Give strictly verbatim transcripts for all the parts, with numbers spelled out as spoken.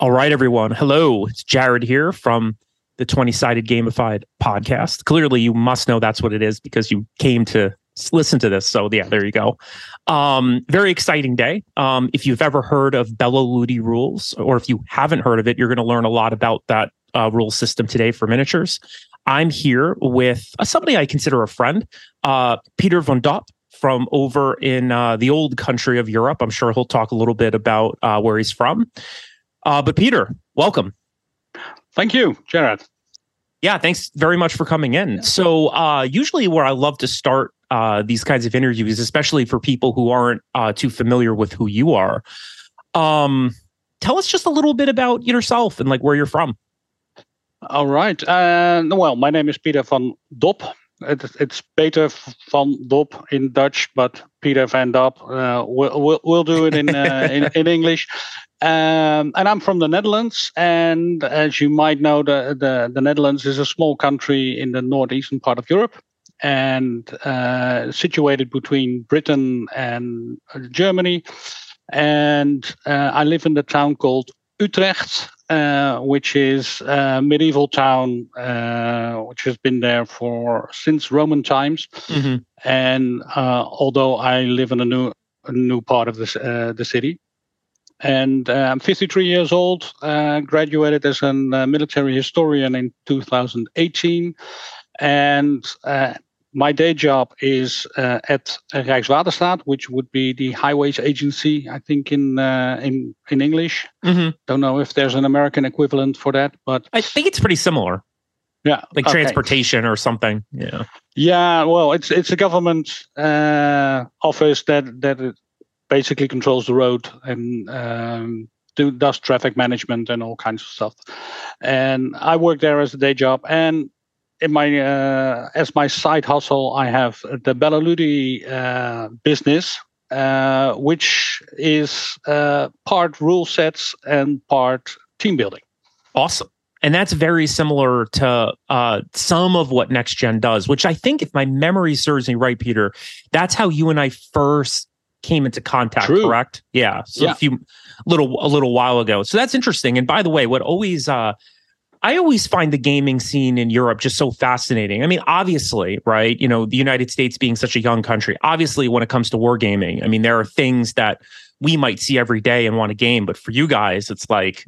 All right, everyone. Hello, it's Jared here from the twenty-Sided Gamified Podcast. Clearly, you must know that's what it is because you came to listen to this. So yeah, there you go. Um, very exciting day. Um, if you've ever heard of Bellaludi rules, or if you haven't heard of it, you're going to learn a lot about that uh, rule system today for miniatures. I'm here with uh, somebody I consider a friend, uh, Peter van Dop, from over in uh, the old country of Europe. I'm sure he'll talk a little bit about uh, where he's from. Uh, but Peter, welcome. Thank you, Jared. Yeah, thanks very much for coming in. So uh, usually where I love to start uh, these kinds of interviews, especially for people who aren't uh, too familiar with who you are, um, tell us just a little bit about yourself and like where you're from. All right. Uh, well, my name is Peter van Dop. It, it's Peter van Dop in Dutch, but Peter van Dop. Uh, we'll, we'll do it in uh, in, in English. Um, and I'm from the Netherlands, and as you might know, the, the, the Netherlands is a small country in the northeastern part of Europe, and uh, situated between Britain and Germany. And uh, I live in the town called Utrecht, uh, which is a medieval town, uh, which has been there for since Roman times. Mm-hmm. And uh, although I live in a new a new part of this uh, the city. And uh, I'm fifty-three years old, uh, graduated as a uh, military historian in two thousand eighteen. And uh, my day job is uh, at Rijkswaterstaat, which would be the highways agency, I think, in uh, in, in English. Mm-hmm. Don't know if there's an American equivalent for that, but I think it's pretty similar. Yeah, like okay. Transportation or something. Yeah. Yeah. Well, it's it's a government uh, office that that. It, basically controls the road and um, do, does traffic management and all kinds of stuff. And I work there as a day job. And in my uh, as my side hustle, I have the Bellaludi uh, business, uh, which is uh, part rule sets and part team building. Awesome. And that's very similar to uh, some of what Next Gen does, which I think, if my memory serves me right, Peter, that's how you and I first came into contact. True. Correct? Yeah. So yeah. a few little a little while ago. So that's interesting. And by the way, what always uh I always find the gaming scene in Europe just so fascinating. I mean, obviously, right? You know, the United States being such a young country, obviously when it comes to wargaming, I mean, there are things that we might see every day and want to game, but for you guys, it's like,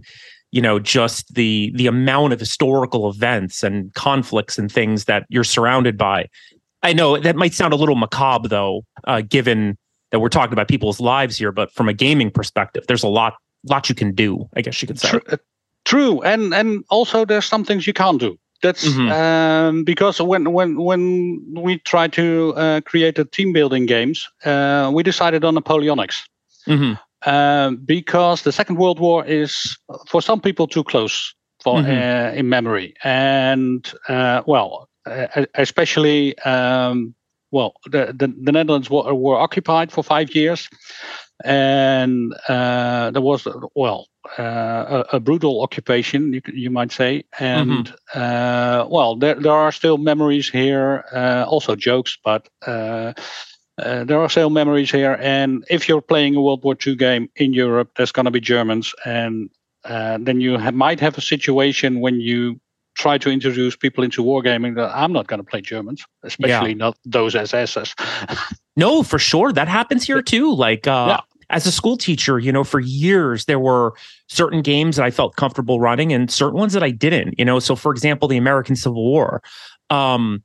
you know, just the the amount of historical events and conflicts and things that you're surrounded by. I know that might sound a little macabre though, uh, given that we're talking about people's lives here, but from a gaming perspective, there's a lot, lot you can do, I guess you could say. True, uh, true. and and also there's some things you can't do. That's mm-hmm. um, because when when when we tried to uh, create a team building games, uh, we decided on Napoleonics mm-hmm. uh, because the Second World War is for some people too close for mm-hmm. uh, in memory, and uh, well, uh, especially. Um, Well, the, the, the Netherlands were, were occupied for five years, and uh, there was, well, uh, a, a brutal occupation, you, you might say. And, mm-hmm. uh, well, there, there are still memories here, uh, also jokes, but uh, uh, there are still memories here. And if you're playing a World War Two game in Europe, there's going to be Germans. And uh, then you ha- might have a situation when you try to introduce people into wargaming that I'm not going to play Germans, especially yeah. not those S Ss. No, for sure. That happens here too. Like uh, yeah. as a school teacher, you know, for years, there were certain games that I felt comfortable running and certain ones that I didn't, you know? So for example, the American Civil War, um,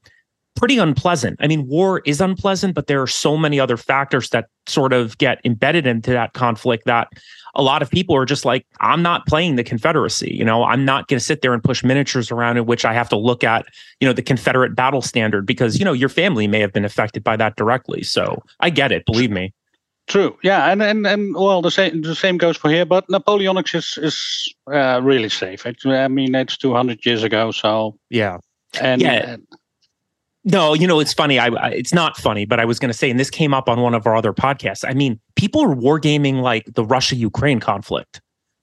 pretty unpleasant. I mean, war is unpleasant, but there are so many other factors that sort of get embedded into that conflict that a lot of people are just like, I'm not playing the Confederacy. You know, I'm not going to sit there and push miniatures around in which I have to look at, you know, the Confederate battle standard because, you know, your family may have been affected by that directly. So I get it. Believe me. True. Yeah, and and, and well, the same the same goes for here. But Napoleonics is is uh, really safe. It, I mean, it's two hundred years ago, so yeah, and. Yeah. and No, you know, it's funny. I, I It's not funny, but I was going to say, and this came up on one of our other podcasts. I mean, people are wargaming like the Russia-Ukraine conflict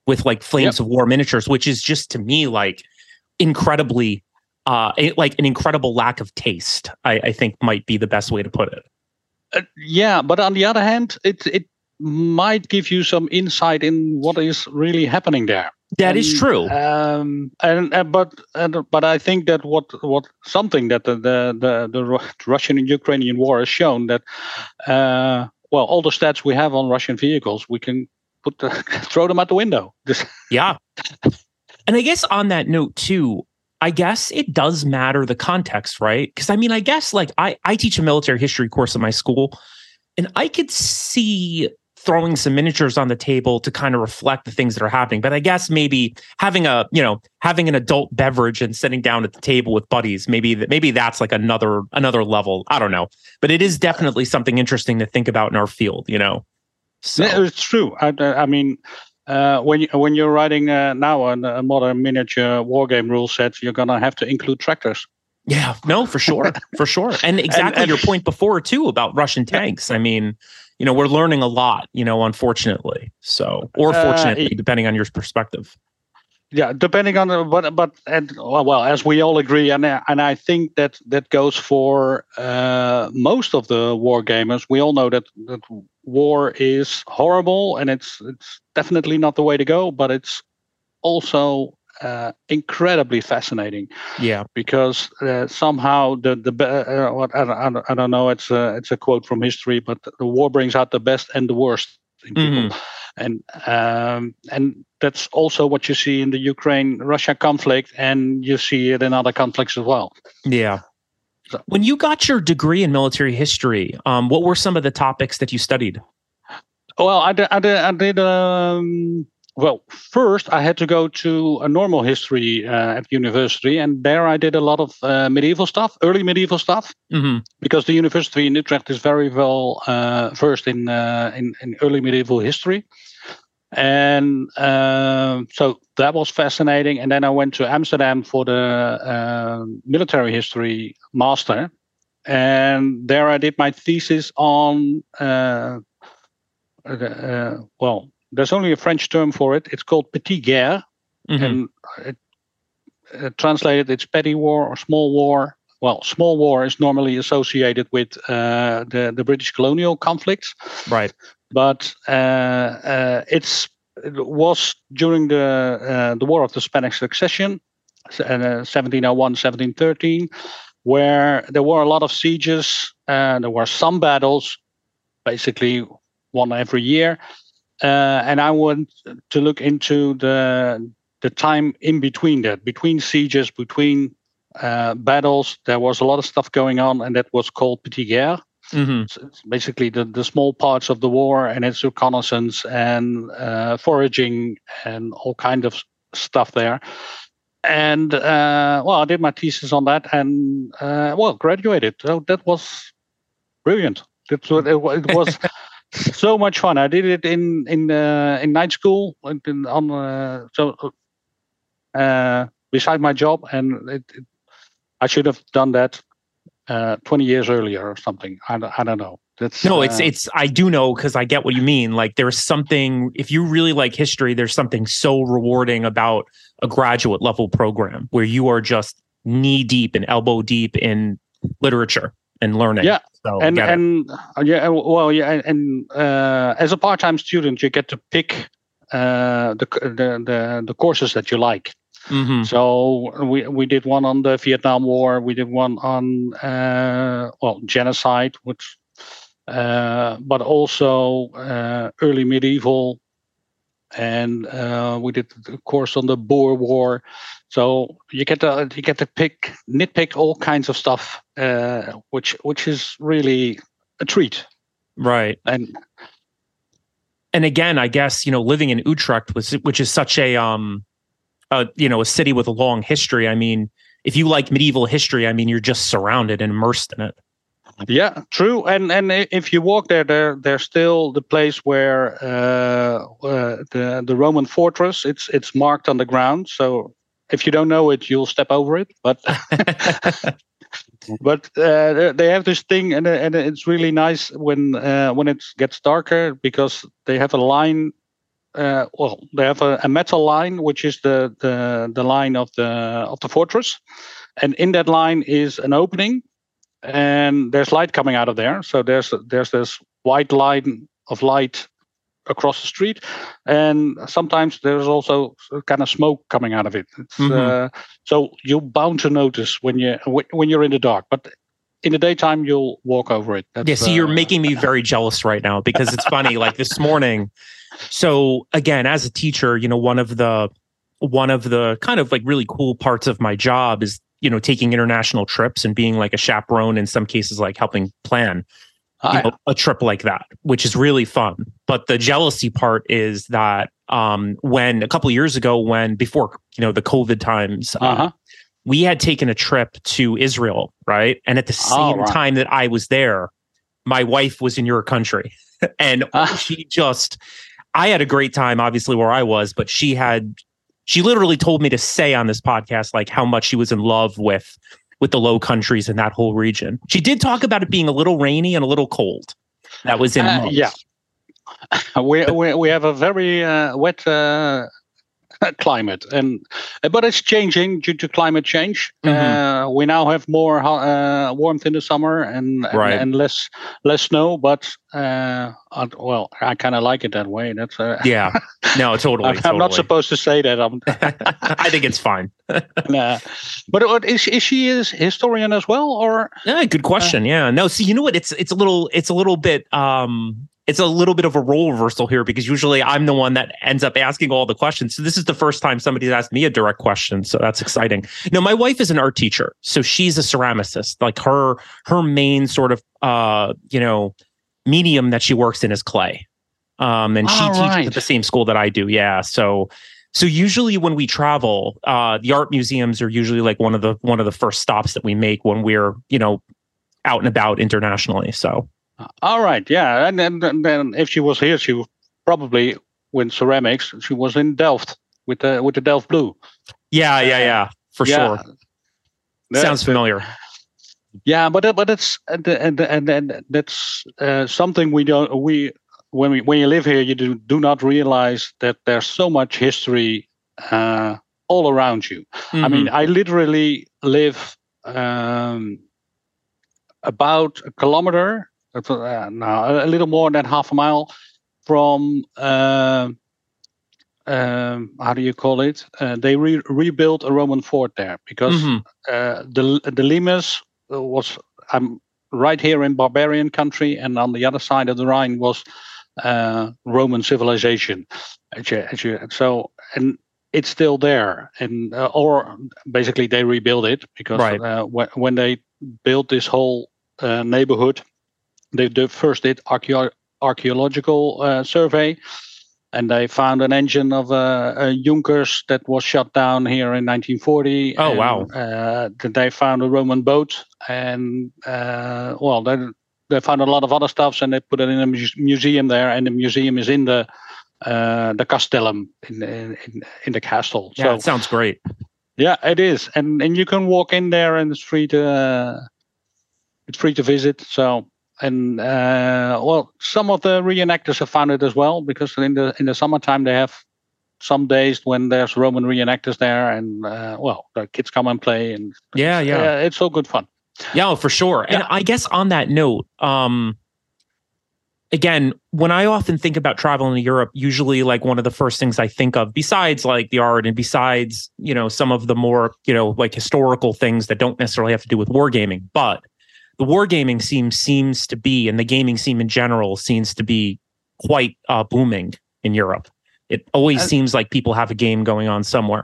with like Flames yep. of War miniatures, which is just to me like incredibly, uh, it, like an incredible lack of taste, I, I think might be the best way to put it. Uh, yeah, but on the other hand, it it might give you some insight in what is really happening there. That and, is true, um, and uh, but uh, but I think that what what something that the the the, the Russian and Ukrainian war has shown that uh, well, all the stats we have on Russian vehicles, we can put the, throw them out the window. Yeah, and I guess on that note too, I guess it does matter the context, right? Because I mean, I guess like I I teach a military history course at my school, and I could see throwing some miniatures on the table to kind of reflect the things that are happening. But I guess maybe having a, you know, having an adult beverage and sitting down at the table with buddies, maybe that maybe that's like another another level. I don't know. But it is definitely something interesting to think about in our field, you know. So. It's true. I, I mean, uh, when, you, when you're writing uh, now a modern miniature wargame rule set, you're going to have to include tractors. Yeah, no, for sure. for sure. And exactly and, and, your point before, too, about Russian tanks. I mean... You know, we're learning a lot, you know, unfortunately. So, or fortunately, uh, depending on your perspective. Yeah, depending on the, but, but, and well, as we all agree, and, and I think that that goes for uh, most of the war gamers. We all know that, that war is horrible and it's, it's definitely not the way to go, but it's also uh, incredibly fascinating. Yeah. Because uh, somehow the, the uh, what, I, don't, I don't know, it's a, it's a quote from history, but the war brings out the best and the worst in people. Mm. And, um, and that's also what you see in the Ukraine-Russia conflict, and you see it in other conflicts as well. Yeah. So. When you got your degree in military history, um, what were some of the topics that you studied? Well, I did, I did, I did um, Well, first I had to go to a normal history uh, at university, and there I did a lot of uh, medieval stuff, early medieval stuff, mm-hmm. because the university in Utrecht is very well uh, versed in, uh, in in early medieval history, and uh, so that was fascinating. And then I went to Amsterdam for the uh, military history master, and there I did my thesis on uh, uh, well. There's only a French term for it. It's called Petit Guerre, mm-hmm. and it, uh, translated, it's petty war or small war. Well, small war is normally associated with uh, the the British colonial conflicts, right? But uh, uh, it's it was during the uh, the War of the Spanish Succession, uh, seventeen oh one, seventeen thirteen, where there were a lot of sieges and there were some battles, basically one every year. Uh, and I want to look into the the time in between that, between sieges, between uh, battles. There was a lot of stuff going on, and that was called Petit Guerre. Mm-hmm. So it's basically the, the small parts of the war, and it's reconnaissance and uh, foraging and all kind of stuff there. And, uh, well, I did my thesis on that and, uh, well, graduated. So that was brilliant. That's what it, it was... So much fun! I did it in in uh, in night school, in, on uh, so uh, beside my job, and it, it, I should have done that uh, twenty years earlier or something. I don't, I don't know. That's no, it's uh, it's. I do know because I get what you mean. Like there's something. If you really like history, there's something so rewarding about a graduate level program where you are just knee deep and elbow deep in literature and learning. Yeah. So, and and uh, yeah, well, yeah, and uh, as a part-time student, you get to pick uh, the, the the the courses that you like. Mm-hmm. So we we did one on the Vietnam War. We did one on uh, well genocide, which, uh, but also uh, early medieval, and uh, we did a course on the Boer War. So you get to you get to pick nitpick all kinds of stuff, uh, which which is really a treat, right? And and again, I guess you know living in Utrecht, was which is such a um, a, you know a city with a long history. I mean, if you like medieval history, I mean you're just surrounded and immersed in it. Yeah, true. And and if you walk there, there there's still the place where uh, uh, the the Roman fortress. It's it's marked on the ground. So if you don't know it, you'll step over it. But but uh, they have this thing, and and it's really nice when uh, when it gets darker, because they have a line. Uh, well, they have a, a metal line, which is the, the the line of the of the fortress, and in that line is an opening, and there's light coming out of there. So there's there's this white line of light across the street, and sometimes there's also kind of smoke coming out of it. It's, mm-hmm. uh, so you're bound to notice when you when you're in the dark, but. In the daytime, you'll walk over it. That's, yeah, see, you're uh, making me very jealous right now, because it's funny. Like this morning, so again, as a teacher, you know, one of the one of the kind of like really cool parts of my job is, you know, taking international trips and being like a chaperone in some cases, like helping plan you know, a trip like that, which is really fun. But the jealousy part is that um, when a couple of years ago, when before you know the COVID times. Uh-huh. Uh, We had taken a trip to Israel, right? And at the same oh, wow. time that I was there, my wife was in your country. And uh. she just, I had a great time, obviously, where I was, but she had, she literally told me to say on this podcast, like how much she was in love with, with the Low Countries and that whole region. She did talk about it being a little rainy and a little cold. That was in uh, March. Yeah. we, we, we have a very uh, wet... Uh... climate, and but it's changing due to climate change. Mm-hmm. Uh, we now have more uh, warmth in the summer and right. and, and less less snow. But uh, I, well, I kind of like it that way. That's uh, yeah, no, totally. I'm, totally. I'm not supposed to say that. I'm I think it's fine. Nah. But is is she a historian as well? Or yeah, good question. Uh, yeah, no. See, you know what? It's it's a little it's a little bit. Um, It's a little bit of a role reversal here, because usually I'm the one that ends up asking all the questions. So this is the first time somebody's asked me a direct question. So that's exciting. No, my wife is an art teacher. So she's a ceramicist. Like her her main sort of, uh, you know, medium that she works in is clay. Um, and she all teaches right. at the same school that I do. Yeah. So so usually when we travel, uh, the art museums are usually like one of the one of the first stops that we make when we're, you know, out and about internationally. So. All right, yeah, and then and, and if she was here, she would probably win ceramics. She was in Delft with the with the Delft Blue. Yeah, yeah, yeah, for yeah. sure. That, Sounds familiar. Yeah, but but it's and and and, and that's uh, something we don't we when we when you live here, you do do not realize that there's so much history uh, all around you. Mm-hmm. I mean, I literally live um, about a kilometer. Uh, no, a little more than half a mile from uh, um, how do you call it? Uh, they re- rebuilt a Roman fort there because mm-hmm. uh, the the Limes was I'm right here in barbarian country, and on the other side of the Rhine was uh, Roman civilization. So and it's still there, and uh, or basically they rebuild it because right. uh, w- when they built this whole uh, neighborhood. They did first did archeo- archaeological uh, survey, and they found an engine of uh, a Junkers that was shut down here in nineteen forty. Oh, and, wow. Uh, they found a Roman boat, and, uh, well, they, they found a lot of other stuffs, and they put it in a mu- museum there, and the museum is in the uh, the Castellum, in, in, in the castle. Yeah, so, it sounds great. Yeah, it is. And and you can walk in there, and it's free to, uh, it's free to visit, so... And uh, well, some of the reenactors have found it as well, because in the in the summertime they have some days when there's Roman reenactors there, and uh, well, the kids come and play, and yeah, yeah, uh, it's all good fun. Yeah, for sure. Yeah. And I guess on that note, um, again, when I often think about traveling to Europe, usually like one of the first things I think of, besides like the art and besides you know some of the more you know like historical things that don't necessarily have to do with wargaming, but the wargaming scene seems to be, and the gaming scene in general seems to be quite uh, booming in Europe. It always uh, seems like people have a game going on somewhere.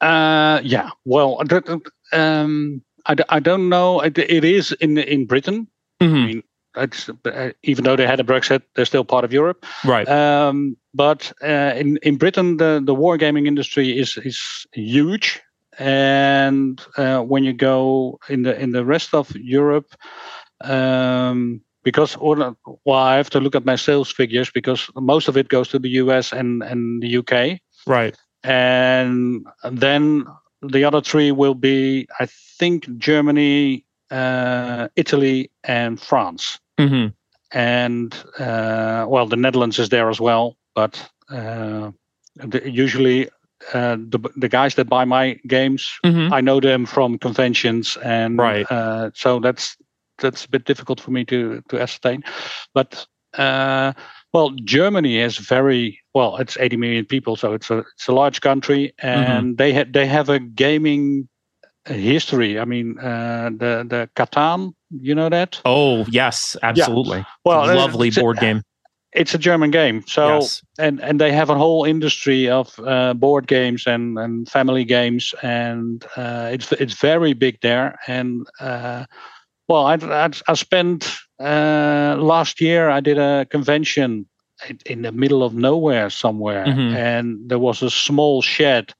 Uh, yeah, well, um, I, I don't know. It, it is in in Britain. Mm-hmm. I mean, it's, even though they had a Brexit, they're still part of Europe. Right. Um, but uh, in in Britain, the the wargaming industry is is huge. And uh, when you go in the in the rest of Europe, um, because all, well, I have to look at my sales figures because most of it goes to the U S and, and the U K. Right. And then the other three will be, I think, Germany, uh, Italy, and France. Mm-hmm. And, uh, well, the Netherlands is there as well. But uh, the, usually uh, the the guys that buy my games, mm-hmm. I know them from conventions. And right. uh, so that's that's a bit difficult for me to, to ascertain. But, uh, well, Germany is very... Well, it's eighty million people, so it's a it's a large country, and mm-hmm. they ha- they have a gaming history. I mean, uh, the the Catan, you know that? Oh yes, absolutely. Yeah. Well, lovely it's, board game. It's a German game, so yes. and, and they have a whole industry of uh, board games and, and family games, and uh, it's it's very big there. And uh, well, I I, I spent uh, last year I did a convention in the middle of nowhere somewhere, mm-hmm. and there was a small shed,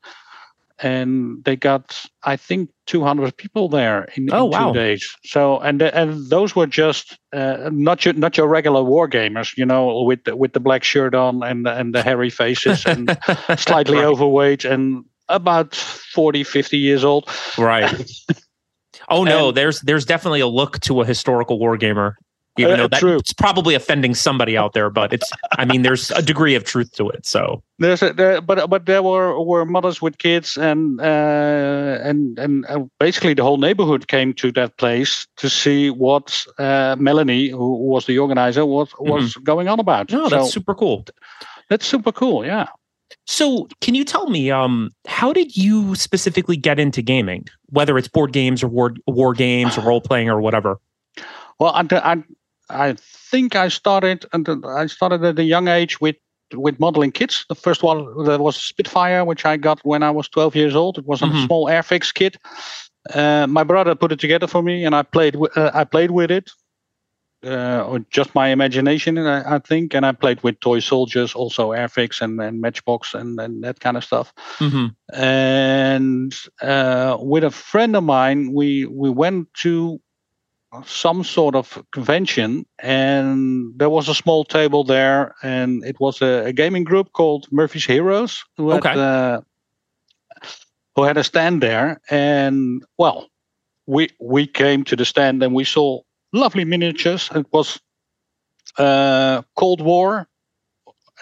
and they got I think two hundred people there in, oh, in wow. two days. So and and those were just uh, not your not your regular war gamers, you know, with the, with the black shirt on and and the hairy faces and slightly right. overweight and about forty, fifty years old. Right. Oh no, and, there's there's definitely a look to a historical war gamer. Even though that's uh, probably offending somebody out there, but it's, I mean, there's a degree of truth to it. So there's, a, there, but but there were, were mothers with kids, and uh, and and basically the whole neighborhood came to that place to see what uh, Melanie, who was the organizer, was was mm-hmm. going on about. No, that's so, super cool. That's super cool. Yeah. So can you tell me, um, how did you specifically get into gaming, whether it's board games or war war games or role playing or whatever? Well, I. I I think I started and I started at a young age with, with modeling kits. The first one that was Spitfire, which I got when I was twelve years old. It was a mm-hmm. small Airfix kit. Uh, my brother put it together for me, and I played. W- uh, I played with it, uh, or just my imagination, I, I think. And I played with toy soldiers, also Airfix and, and Matchbox and, and that kind of stuff. Mm-hmm. And uh, with a friend of mine, we we went to some sort of convention, and there was a small table there, and it was a, a gaming group called Murphy's Heroes who had, okay. uh, who had a stand there, and well, we we came to the stand and we saw lovely miniatures. It was uh, Cold War,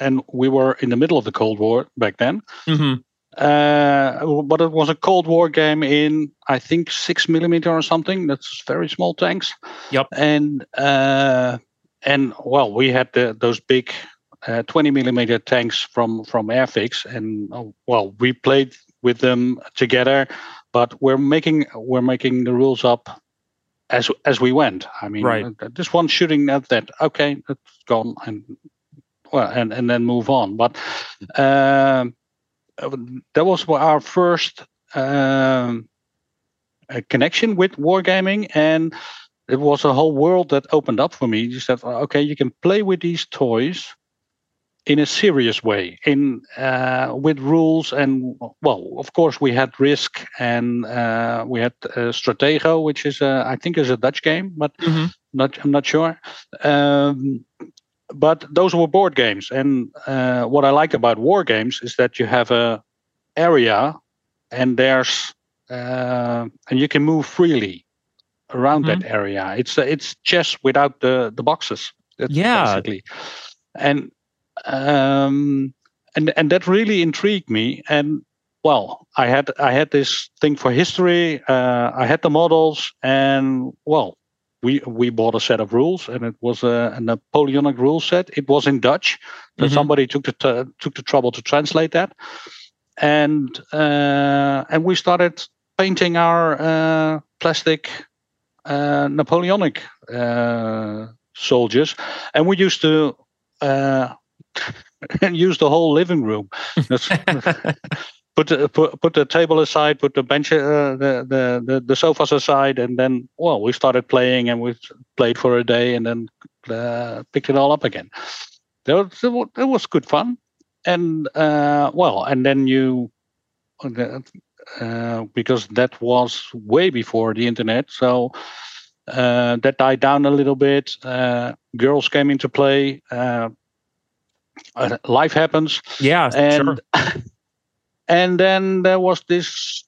and we were in the middle of the Cold War back then. Mm-hmm. Uh, but it was a Cold War game in, I think, six millimeter or something. That's very small tanks. Yep. And uh, and well, we had the, those big uh, twenty millimeter tanks from from Airfix, and uh, well, we played with them together. But we're making we're making the rules up as as we went. I mean, right. this one shooting at that. Okay, it's gone, and well, and and then move on. But. Uh, That was our first um, connection with wargaming, and it was a whole world that opened up for me. You said, "Okay, you can play with these toys in a serious way, in uh, with rules." And well, of course, we had Risk, and uh, we had uh, Stratego, which is, a, I think, is a Dutch game, but mm-hmm. not, I'm not sure. Um, But those were board games, and uh, what I like about war games is that you have a area, and there's uh, and you can move freely around mm-hmm. that area. It's uh, it's chess without the, the boxes. That's yeah, basically. And um and and that really intrigued me. And well, I had I had this thing for history. Uh, I had the models, and well. We we bought a set of rules, and it was a, a Napoleonic rule set. It was in Dutch, so mm-hmm. somebody took the t- took the trouble to translate that, and uh, and we started painting our uh, plastic uh, Napoleonic uh, soldiers, and we used to uh, use the whole living room. That's, Put the, put, put the table aside, put the bench, uh, the, the, the, the sofas aside, and then, well, we started playing, and we played for a day, and then uh, picked it all up again. That was, that was good fun. And, uh, well, and then you, uh, because that was way before the internet, so Uh, that died down a little bit. Uh, girls came into play. Uh, uh, life happens. Yeah, and, sure. And then there was this.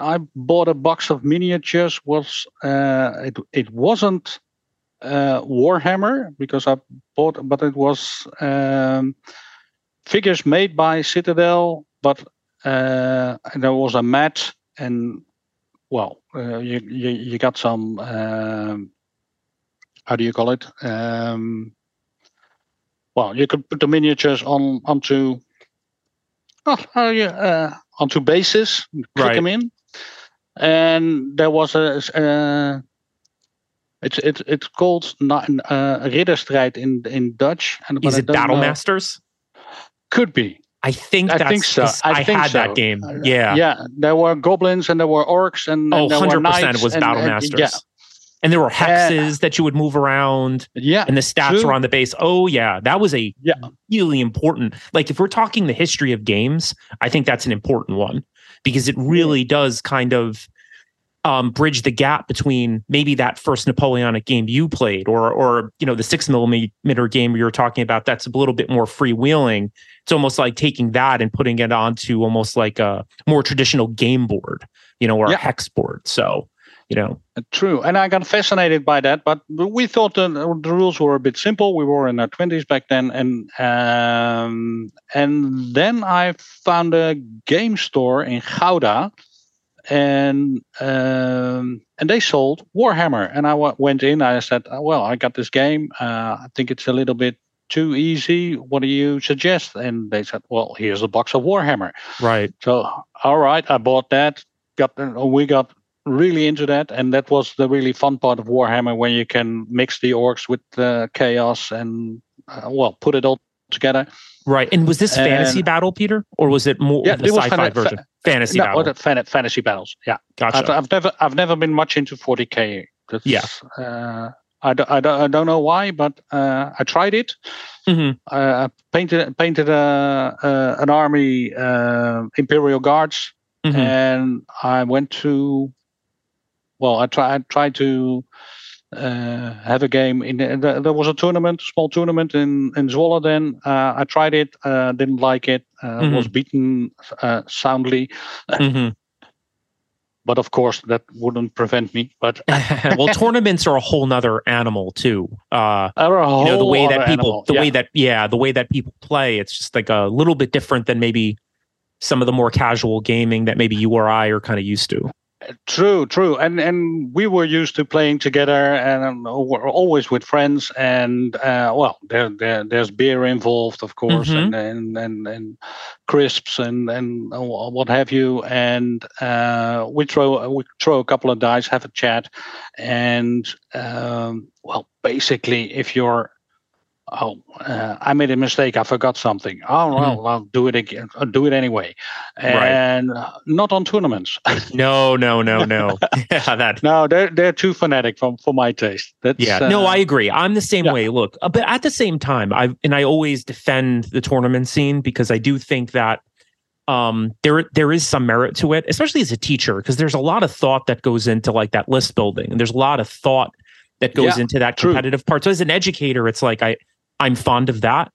I bought a box of miniatures. Was uh, it? It wasn't uh, Warhammer because I bought, but it was um, figures made by Citadel. But uh, there was a mat and. Well, uh, you, you you got some. Uh, how do you call it? Um, well, you could put the miniatures on onto. Oh, uh, uh, onto bases. Click right. them in, and there was a. Uh, it's it's it's called uh, Ridderstrijd in in Dutch. And is it Battle know. Masters? Could be. I think I that's, think so. I, I think had so. that game. Yeah, yeah. There were goblins and there were orcs and, and oh, hundred percent was Battle Masters. And, yeah. and there were hexes uh, that you would move around. Yeah, and the stats were on the base. Oh yeah, that was a yeah. really important. Like if we're talking the history of games, I think that's an important one because it really does kind of um, bridge the gap between maybe that first Napoleonic game you played, or or you know the six millimeter game you were talking about. That's a little bit more freewheeling. It's almost like taking that and putting it onto almost like a more traditional game board, you know, or yeah. a hex board. So, you know, true. And I got fascinated by that, but we thought the, the rules were a bit simple. We were in our twenties back then, and um, and then I found a game store in Gouda, and um, and they sold Warhammer. And I w- went in. I said, well, I got this game. Uh, I think it's a little bit. Too easy. What do you suggest? And they said, well, here's a box of Warhammer. Right. So, all right, I bought that. Got we got really into that, and that was the really fun part of Warhammer, when you can mix the orcs with uh, chaos and uh, well, put it all together. Right. And was this and, fantasy battle, Peter, or was it more yeah, the it sci-fi fan- version? Fa- fantasy no, battle. Fan- fantasy battles. Yeah. Gotcha. I've, I've never, I've never been much into forty K. That's, yeah. Uh, I don't, I don't, I don't know why, but uh, I tried it. Mm-hmm. Uh, I painted painted a, uh, an army, uh, Imperial Guards, mm-hmm. and I went to. Well, I tried tried to uh, have a game in. The, there was a tournament, small tournament in in Zwolle. Then uh, I tried it, uh, didn't like it, uh, mm-hmm. was beaten uh, soundly. Mm-hmm. But of course, that wouldn't prevent me. But well, tournaments are a whole nother animal too. Uh, you know, the way that people, animal. the yeah. way that yeah, the way that people play, it's just like a little bit different than maybe some of the more casual gaming that maybe you or I are kind of used to. True, true, and and we were used to playing together, and we're always with friends, and uh, well, there, there there's beer involved, of course, mm-hmm. and, and and and crisps and and what have you, and uh, we throw we throw a couple of dice, have a chat, and um, well, basically, if you're oh, uh, I made a mistake. I forgot something. Oh well, mm. I'll do it again. I'll do it anyway, and right. not on tournaments. no, no, no, no. yeah, that. No, they're they're too fanatic for for my taste. That's, yeah. Uh, no, I agree. I'm the same yeah. way. Look, but at the same time, I and I always defend the tournament scene because I do think that um there there is some merit to it, especially as a teacher, because there's a lot of thought that goes into like that list building, and there's a lot of thought that goes yeah, into that competitive true. part. So as an educator, it's like I. I'm fond of that,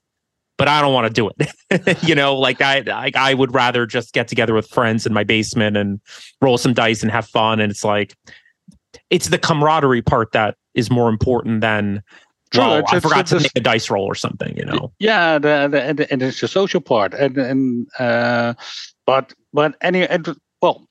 but I don't want to do it. you know, like I, I, I would rather just get together with friends in my basement and roll some dice and have fun. And it's like, it's the camaraderie part that is more important than, True, well, it's, I it's, forgot it's to a, make a dice roll or something, you know? Yeah, the, the, the, and it's the social part. And, and uh, but, but any, and, well,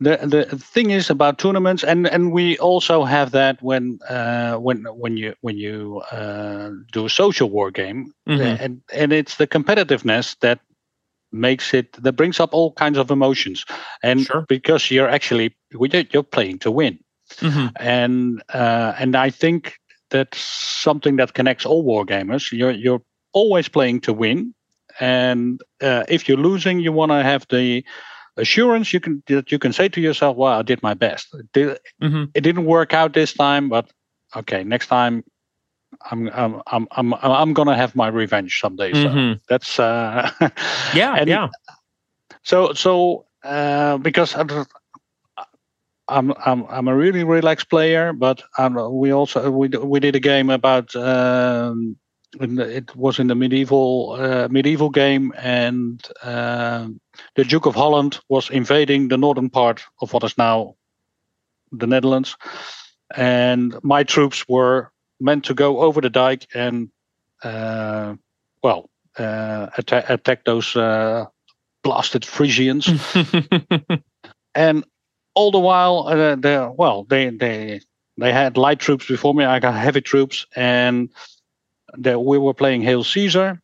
The the thing is about tournaments, and, and we also have that when uh, when when you when you uh, do a social war game, mm-hmm. and and it's the competitiveness that makes it that brings up all kinds of emotions, and sure. because you're actually you're playing to win, mm-hmm. and uh, and I think that's something that connects all war gamers. You're you're always playing to win, and uh, if you're losing, you want to have the assurance you can that you can say to yourself, well, I did my best. It, did, mm-hmm. it didn't work out this time, but okay, next time I'm I'm I'm I'm, I'm gonna have my revenge someday. So mm-hmm. that's uh, yeah, yeah. So so uh, because I'm I'm I'm a really relaxed player, but I'm, we also we we did a game about um, it was in the medieval uh, medieval game, and uh, the Duke of Holland was invading the northern part of what is now the Netherlands, and my troops were meant to go over the dike and uh, well uh, atta- attack those uh, blasted Frisians, and. All the while, uh, the, well, they, they they had light troops before me. I got heavy troops, and they, we were playing Hail Caesar.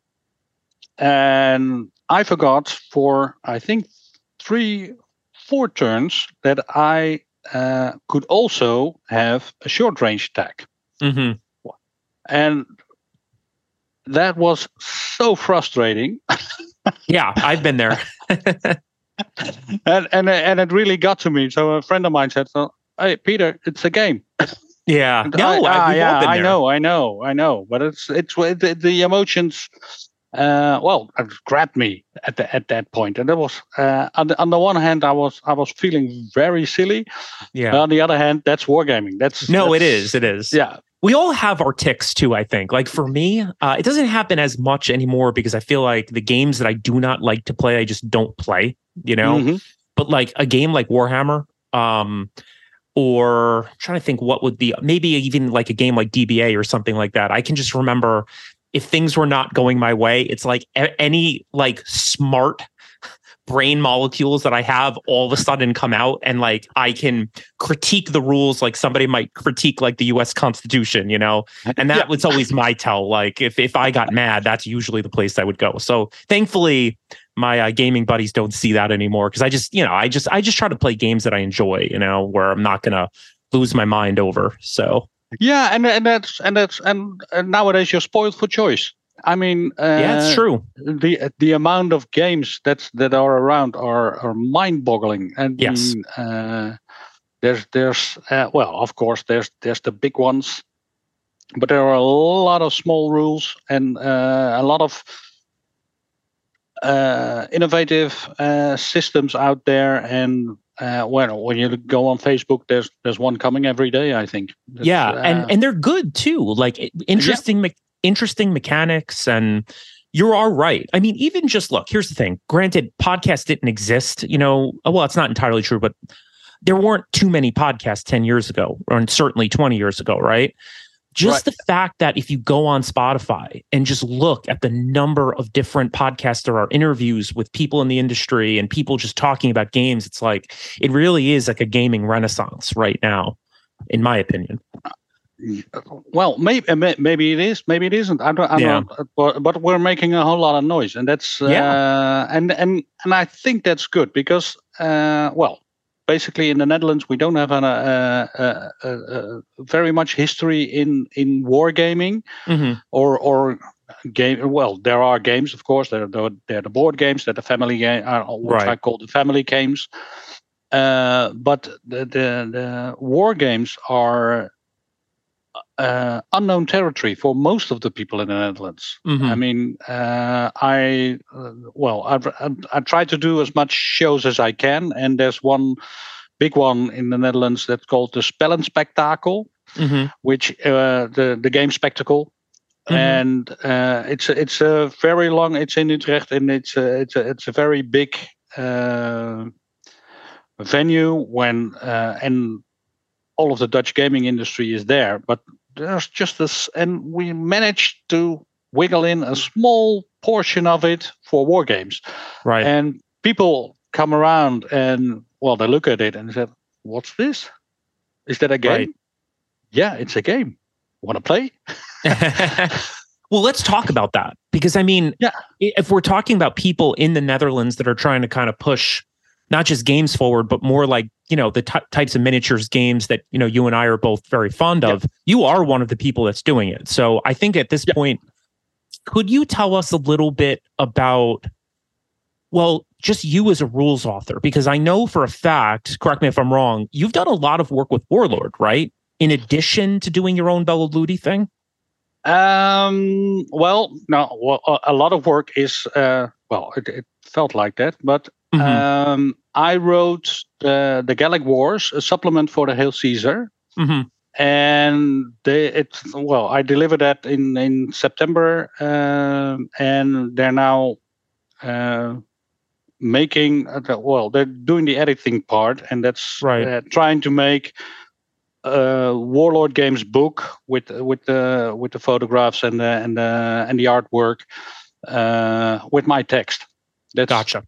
And I forgot for, I think, three, four turns that I uh, could also have a short-range attack. Mm-hmm. And that was so frustrating. Yeah, I've been there. and and and it really got to me. So a friend of mine said, "So hey, Peter, it's a game." Yeah, and no, I, I, I, yeah, I know, I know, I know. But it's it's the, the emotions. Uh, well, it grabbed me at the, at that point, and that was uh, on the, on the one hand, I was I was feeling very silly. Yeah. But on the other hand, that's wargaming. That's no, that's, it is, it is. Yeah. We all have our tics too, I think. Like for me, uh, it doesn't happen as much anymore because I feel like the games that I do not like to play, I just don't play, you know? Mm-hmm. But like a game like Warhammer, um, or I'm trying to think what would be, maybe even like a game like D B A or something like that. I can just remember if things were not going my way, it's like any like smart brain molecules that I have all of a sudden come out, and like I can critique the rules like somebody might critique like the U S Constitution, you know? And that yeah. was always my tell. Like if, if I got mad, that's usually the place I would go. So thankfully my uh, gaming buddies don't see that anymore. Cause I just, you know, I just, I just try to play games that I enjoy, you know, where I'm not going to lose my mind over. So. Yeah. And, and that's, and that's, and, and nowadays you're spoiled for choice. I mean, uh, yeah, it's true. The the amount of games that that are around are, are mind-boggling, and yes, uh, there's there's uh, well, of course, there's there's the big ones, but there are a lot of small rules and uh, a lot of uh, innovative uh, systems out there. And uh, well, when you go on Facebook, there's there's one coming every day, I think. That's, yeah, and uh, and they're good too. Like interesting. Yeah. Me- interesting mechanics, and you are right. I mean, even just look, here's the thing. Granted, podcasts didn't exist, you know, well, it's not entirely true, but there weren't too many podcasts ten years ago, or certainly twenty years ago, right? Just right. The fact that if you go on Spotify and just look at the number of different podcasts, there are interviews with people in the industry and people just talking about games. It's like, it really is like a gaming renaissance right now, in my opinion. Well, maybe maybe it is, maybe it isn't. I don't. I yeah. don't. But we're making a whole lot of noise, and that's uh, yeah. and and and I think that's good because uh, well, basically in the Netherlands we don't have a uh, uh, uh, very much history in in wargaming mm-hmm. or or game. Well, there are games, of course. There there there are the board games that the family game, which right. I call the family games. Uh, but the, the the war games are. Uh, unknown territory for most of the people in the Netherlands. Mm-hmm. I mean, uh, I uh, well, I've, I've, I try to do as much shows as I can, and there's one big one in the Netherlands that's called the Spellenspectakel, mm-hmm. which uh, the the game spectacle, mm-hmm. and uh, it's it's a very long. It's in Utrecht, and it's a, it's a, it's a very big uh, venue when uh, and all of the Dutch gaming industry is there, but there's just this, and we managed to wiggle in a small portion of it for war games. Right. And people come around and, well, they look at it and say, what's this? Is that a game? Right. Yeah, it's a game. Want to play? Well, let's talk about that. Because, I mean, yeah. if we're talking about people in the Netherlands that are trying to kind of push not just games forward, but more like, you know, the t- types of miniatures games that, you know, you and I are both very fond of. Yep. You are one of the people that's doing it. So I think at this yep. point, could you tell us a little bit about, well, just you as a rules author? Because I know for a fact, correct me if I'm wrong, you've done a lot of work with Warlord, right? In addition to doing your own Bella Ludi thing? Um. Well, no, well, a lot of work is, uh, well, it, it felt like that, but... Mm-hmm. Um, I wrote uh, the Gallic Wars, a supplement for the Hail Caesar. Mm-hmm. And they, it, well, I delivered that in, in September, uh, and they're now uh, making, well, they're doing the editing part, and that's right. uh, trying to make a Warlord Games book with with the with the photographs and the, and the, and the artwork uh, with my text. That's, gotcha.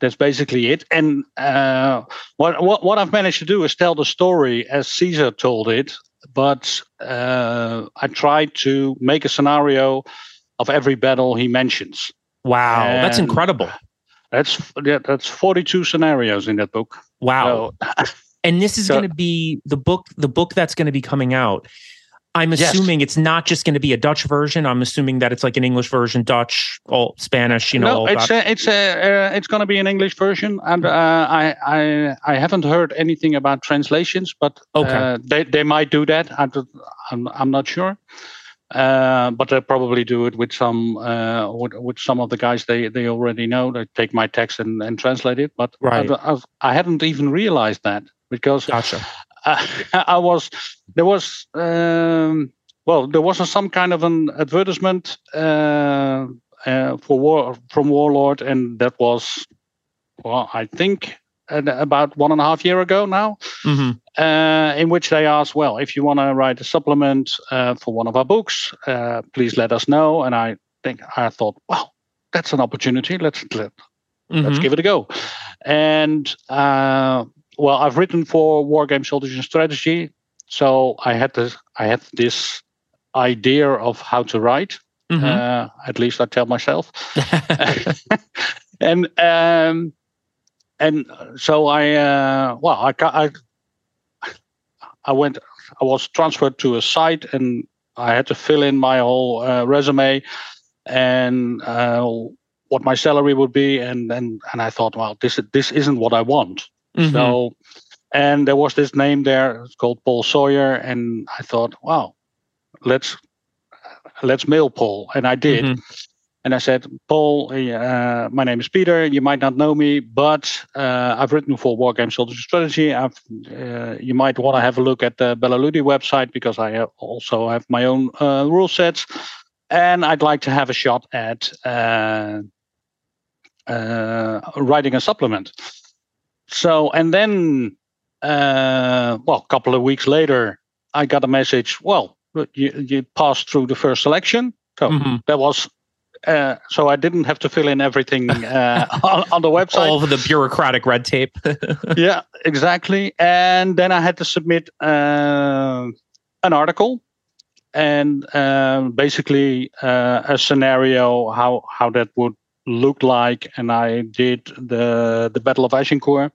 That's basically it. And uh, what, what what I've managed to do is tell the story as Caesar told it, but uh, I tried to make a scenario of every battle he mentions. Wow, and that's incredible. That's yeah, that's forty-two scenarios in that book. Wow. So, and this is so, going to be the book. The book that's going to be coming out. I'm assuming yes. It's not just going to be a Dutch version. I'm assuming that it's like an English version, Dutch, all Spanish. You know, no, all it's a, it's a, uh, it's going to be an English version, and uh, I I I haven't heard anything about translations, but okay. uh, they they might do that. I'm I'm, I'm not sure, uh, but they'll probably do it with some uh, with, with some of the guys they, they already know. They take my text and, and translate it, but right. I've, I've, I hadn't even realized that because. Gotcha. I was there was um, well there was some kind of an advertisement uh, uh, for war from Warlord, and that was well I think uh, about one and a half year ago now, mm-hmm. uh, in which they asked, well, if you want to write a supplement uh, for one of our books, uh, please let us know. And I think I thought, well, that's an opportunity. Let's let, mm-hmm. let's give it a go, and. Uh, Well, I've written for Wargames Soldiers and Strategy, so I had this. I had this idea of how to write. Mm-hmm. Uh, at least I tell myself. and um, and so I uh, well, I, I I went. I was transferred to a site, and I had to fill in my whole uh, resume and uh, what my salary would be, and and and I thought, well, this this isn't what I want. Mm-hmm. So, and there was this name there. It's called Paul Sawyer, and I thought, wow, let's let's mail Paul, and I did. Mm-hmm. And I said, Paul, uh, my name is Peter. You might not know me, but uh, I've written for Wargames Soldiers Strategy. I've, uh, you might want to have a look at the Bellaludi website because I also have my own uh, rule sets, and I'd like to have a shot at uh, uh, writing a supplement. So, and then, uh, well, a couple of weeks later, I got a message, well, you, you passed through the first selection. So mm-hmm. that was, uh, so I didn't have to fill in everything uh, on, on the website. All of the bureaucratic red tape. Yeah, exactly. And then I had to submit uh, an article and um, basically uh, a scenario, how, how that would looked like, and I did the the Battle of Agincourt,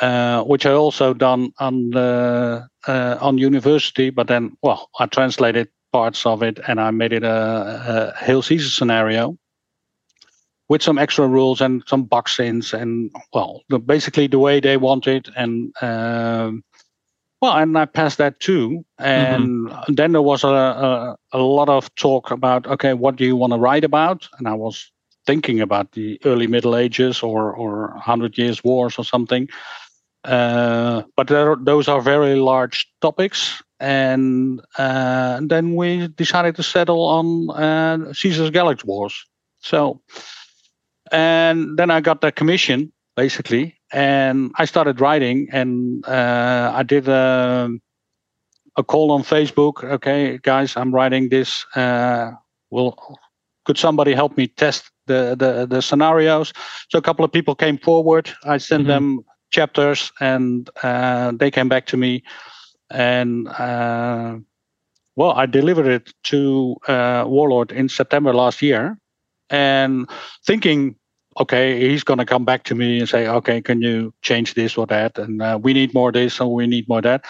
uh, which I also done on the uh, on university. But then, well, I translated parts of it, and I made it a, a Hail Caesar scenario with some extra rules and some box-ins, and well, the, basically the way they want it. And um, well, and I passed that too. And mm-hmm. then there was a, a a lot of talk about, okay, what do you want to write about? And I was thinking about the early Middle Ages or or Hundred Years Wars or something, uh, but there are, those are very large topics. And uh, then we decided to settle on uh, Caesar's Gallic Wars. So, and then I got the commission basically, and I started writing. And uh, I did a, a call on Facebook. Okay, guys, I'm writing this. Uh, we'll. Could somebody help me test the, the, the scenarios? So a couple of people came forward. I sent mm-hmm. them chapters, and uh, they came back to me. And uh, well, I delivered it to uh, Warlord in September last year, and thinking, okay, he's going to come back to me and say, okay, can you change this or that? And uh, we need more this, and we need more that.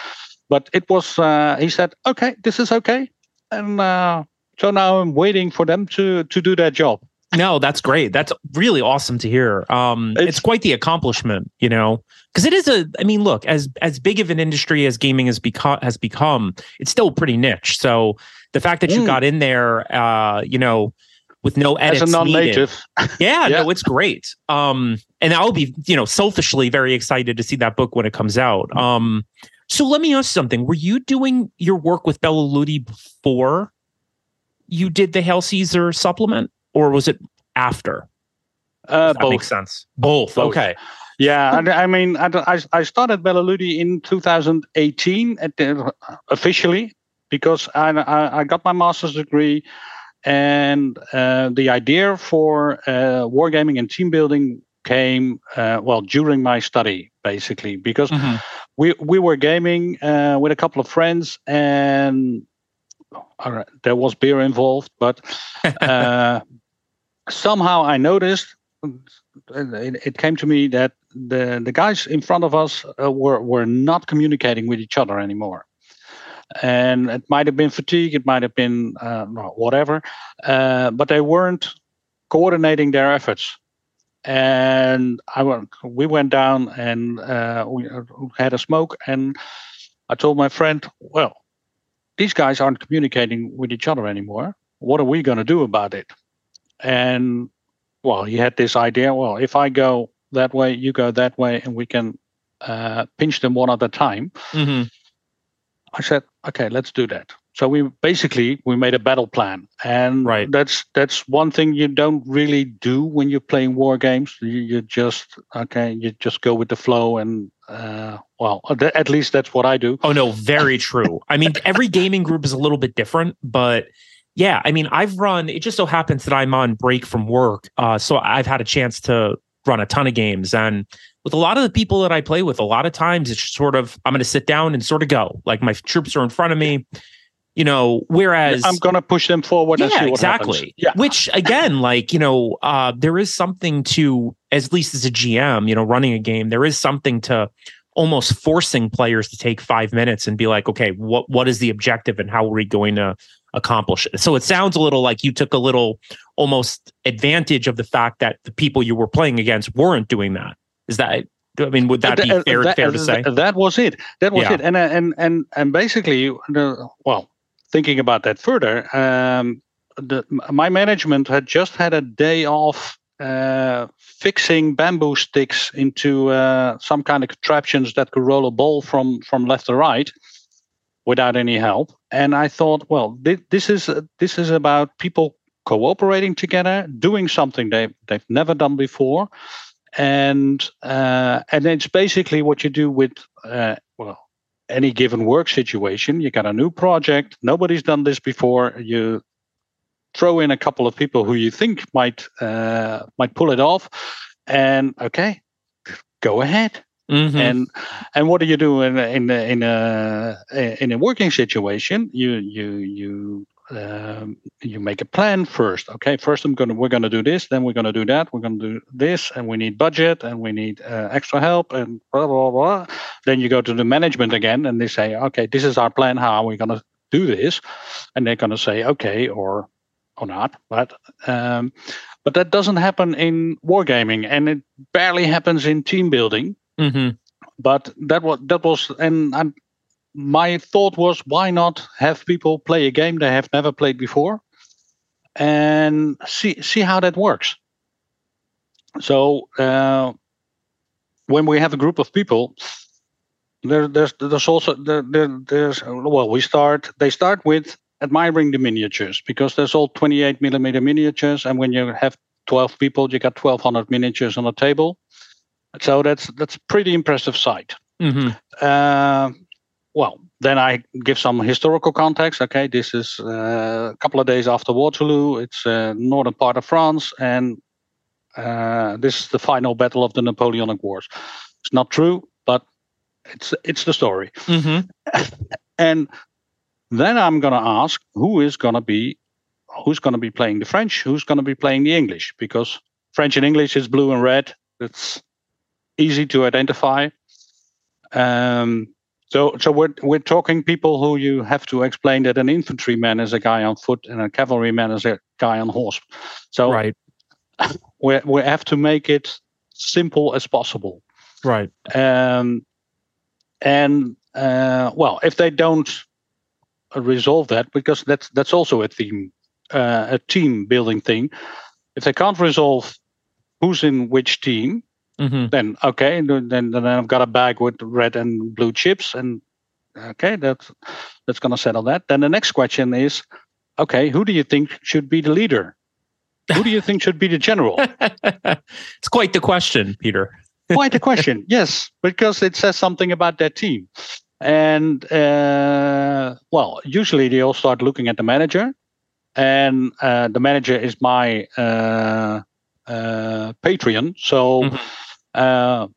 But it was, uh, he said, okay, this is okay. And uh, so now I'm waiting for them to to do their job. No, that's great. That's really awesome to hear. Um, it's, it's quite the accomplishment, you know, because it is a. I mean, look, as as big of an industry as gaming has become, has become, it's still pretty niche. So the fact that mm. you got in there, uh, you know, with no edits. As a non-native. Yeah, yeah, no, it's great. Um, and I'll be, you know, selfishly very excited to see that book when it comes out. Um, so let me ask something. Were you doing your work with Bela Luthi before you did the Hail Caesar supplement, or was it after? Uh, that both. Makes sense. Both. both. Okay. Yeah, and I mean, I I started Bela Luthi in two thousand eighteen at the, officially, because I, I I got my master's degree, and uh, the idea for uh, wargaming and team building came uh, well during my study, basically, because mm-hmm. we we were gaming uh, with a couple of friends, and all right, there was beer involved, but uh, somehow I noticed. It, it came to me that the, the guys in front of us uh, were, were not communicating with each other anymore. And it might have been fatigue, it might have been uh, whatever, uh, but they weren't coordinating their efforts. And I went, we went down and uh, we had a smoke, and I told my friend, well, these guys aren't communicating with each other anymore. What are we going to do about it? And well, he had this idea, well, if I go that way, you go that way, and we can uh, pinch them one at a time. Mm-hmm. I said, okay, let's do that. So we basically, we made a battle plan. And right. that's that's one thing you don't really do when you're playing war games. You, you just, okay, you just go with the flow and, uh, well, at least that's what I do. Oh, no, very true. I mean, every gaming group is a little bit different, but... Yeah, I mean, I've run, it just so happens that I'm on break from work. Uh, so I've had a chance to run a ton of games. And with a lot of the people that I play with, a lot of times it's sort of, I'm going to sit down and sort of go. Like my troops are in front of me, you know, whereas... I'm going to push them forward. Yeah, and see what exactly. happens. Yeah. Which again, like, you know, uh, there is something to, at least as a G M, you know, running a game, there is something to almost forcing players to take five minutes and be like, okay, what what is the objective and how are we going to... accomplish it. So it sounds a little like you took a little almost advantage of the fact that the people you were playing against weren't doing that. Is that, I mean, would that be uh, fair, that, fair to uh, say? That was it. That was yeah. it. And, and, and, and basically, well, thinking about that further, um, the, my management had just had a day off uh, fixing bamboo sticks into uh, some kind of contraptions that could roll a ball from, from left to right without any help. And I thought, well, th- this is uh, this is about people cooperating together, doing something they they've never done before, and uh, and it's basically what you do with uh, well any given work situation. You got a new project, nobody's done this before. You throw in a couple of people who you think might uh, might pull it off, and okay, go ahead. Mm-hmm. And and what do you do in in in a in a working situation? You you you um, you make a plan first. Okay, first I'm gonna we're gonna do this, then we're gonna do that, we're gonna do this, and we need budget, and we need uh, extra help, and blah blah blah. Then you go to the management again, and they say, okay, this is our plan. How are we gonna do this? And they're gonna say, okay, or or not, but. Um, but that doesn't happen in wargaming, and it barely happens in team building. Mm-hmm. But that was that was, and, and my thought was, why not have people play a game they have never played before, and see see how that works. So uh, when we have a group of people, there there's there's also there, there there's well we start they start with admiring the miniatures, because there's all twenty-eight millimeter miniatures, and when you have twelve people, you got twelve hundred miniatures on a table. So that's that's a pretty impressive sight. Mm-hmm. Uh, well, then I give some historical context. Okay, this is uh, a couple of days after Waterloo. It's uh, northern part of France, and uh, this is the final battle of the Napoleonic Wars. It's not true, but it's it's the story. Mm-hmm. And then I'm going to ask who is going to be who's going to be playing the French, who's going to be playing the English, because French and English is blue and red. It's easy to identify. Um, so so we're we're talking people who you have to explain that an infantryman is a guy on foot and a cavalryman is a guy on horse. So right. we we have to make it simple as possible. Right. Um, and uh, well, if they don't resolve that, because that's that's also a theme uh, a team building thing, if they can't resolve who's in which team, mm-hmm. then okay, then then I've got a bag with red and blue chips, and okay, that's that's gonna settle that. Then the next question is, okay, who do you think should be the leader? Who do you think should be the general? It's quite the question, Peter. Quite the question, yes, because it says something about that team. And uh, well, usually they all start looking at the manager, and uh, the manager is my uh, uh, Patreon. So mm-hmm. uh,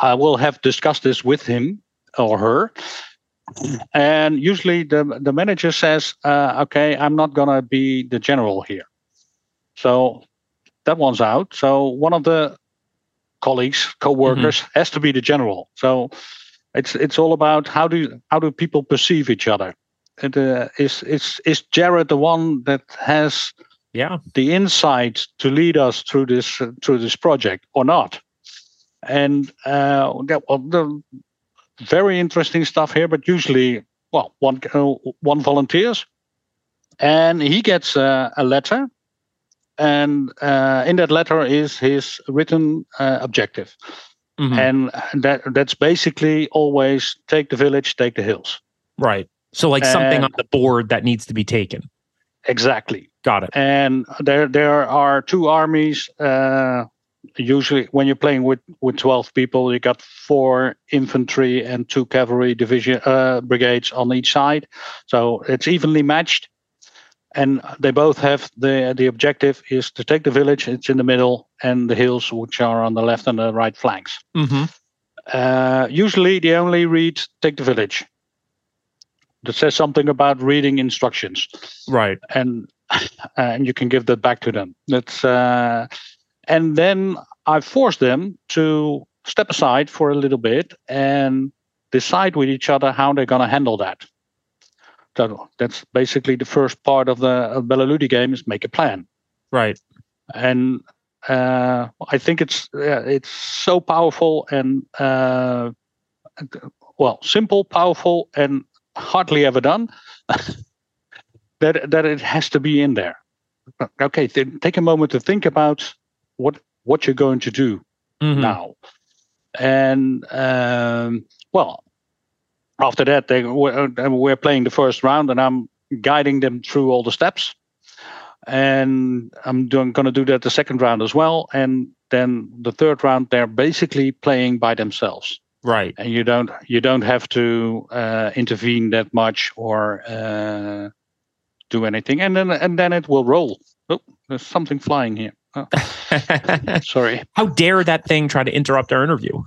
I will have discussed this with him or her. And usually the, the manager says, uh, okay, I'm not going to be the general here. So that one's out. So one of the colleagues, co-workers mm-hmm. has to be the general. So it's it's all about how do how do people perceive each other? And, uh, is is is Jared the one that has yeah. the insight to lead us through this uh, through this project or not? And uh, the, the very interesting stuff here. But usually, well, one uh, one volunteers, and he gets uh, a letter. And uh, in that letter is his written uh, objective. Mm-hmm. And that that's basically always take the village, take the hills. Right. So like and something on the board that needs to be taken. Exactly. Got it. And there there are two armies. Uh, usually when you're playing with, with twelve people, you got four infantry and two cavalry division uh, brigades on each side. So it's evenly matched. And they both have the the objective is to take the village. It's in the middle, and the hills, which are on the left and the right flanks. Mm-hmm. Uh, usually, they only read "take the village." That says something about reading instructions, right? And and you can give that back to them. That's uh, and then I force them to step aside for a little bit and decide with each other how they're going to handle that. So that's basically the first part of the of Bellaludi game is make a plan, right? And uh, I think it's uh, it's so powerful and uh, well, simple, powerful, and hardly ever done that that it has to be in there. Okay, th- take a moment to think about what what you're going to do mm-hmm. now, and um, well. After that, they we're playing the first round, and I'm guiding them through all the steps. And I'm doing, going to do that the second round as well. And then the third round, they're basically playing by themselves. Right. And you don't you don't have to uh, intervene that much or uh, do anything. And then and then it will roll. Oh, there's something flying here. Oh. Sorry. How dare that thing try to interrupt our interview?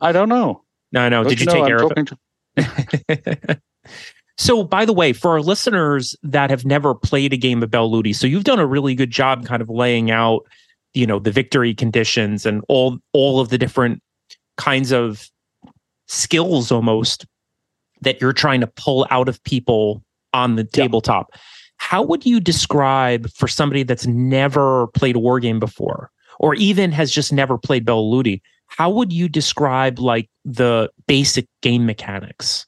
I don't know. No, no. Don't Did you, you know, take care of it? To- So, by the way, for our listeners that have never played a game of Bellaludi, so you've done a really good job kind of laying out, you know, the victory conditions and all all of the different kinds of skills almost that you're trying to pull out of people on the tabletop. Yeah. How would you describe for somebody that's never played a war game before, or even has just never played Bellaludi? How would you describe like the basic game mechanics,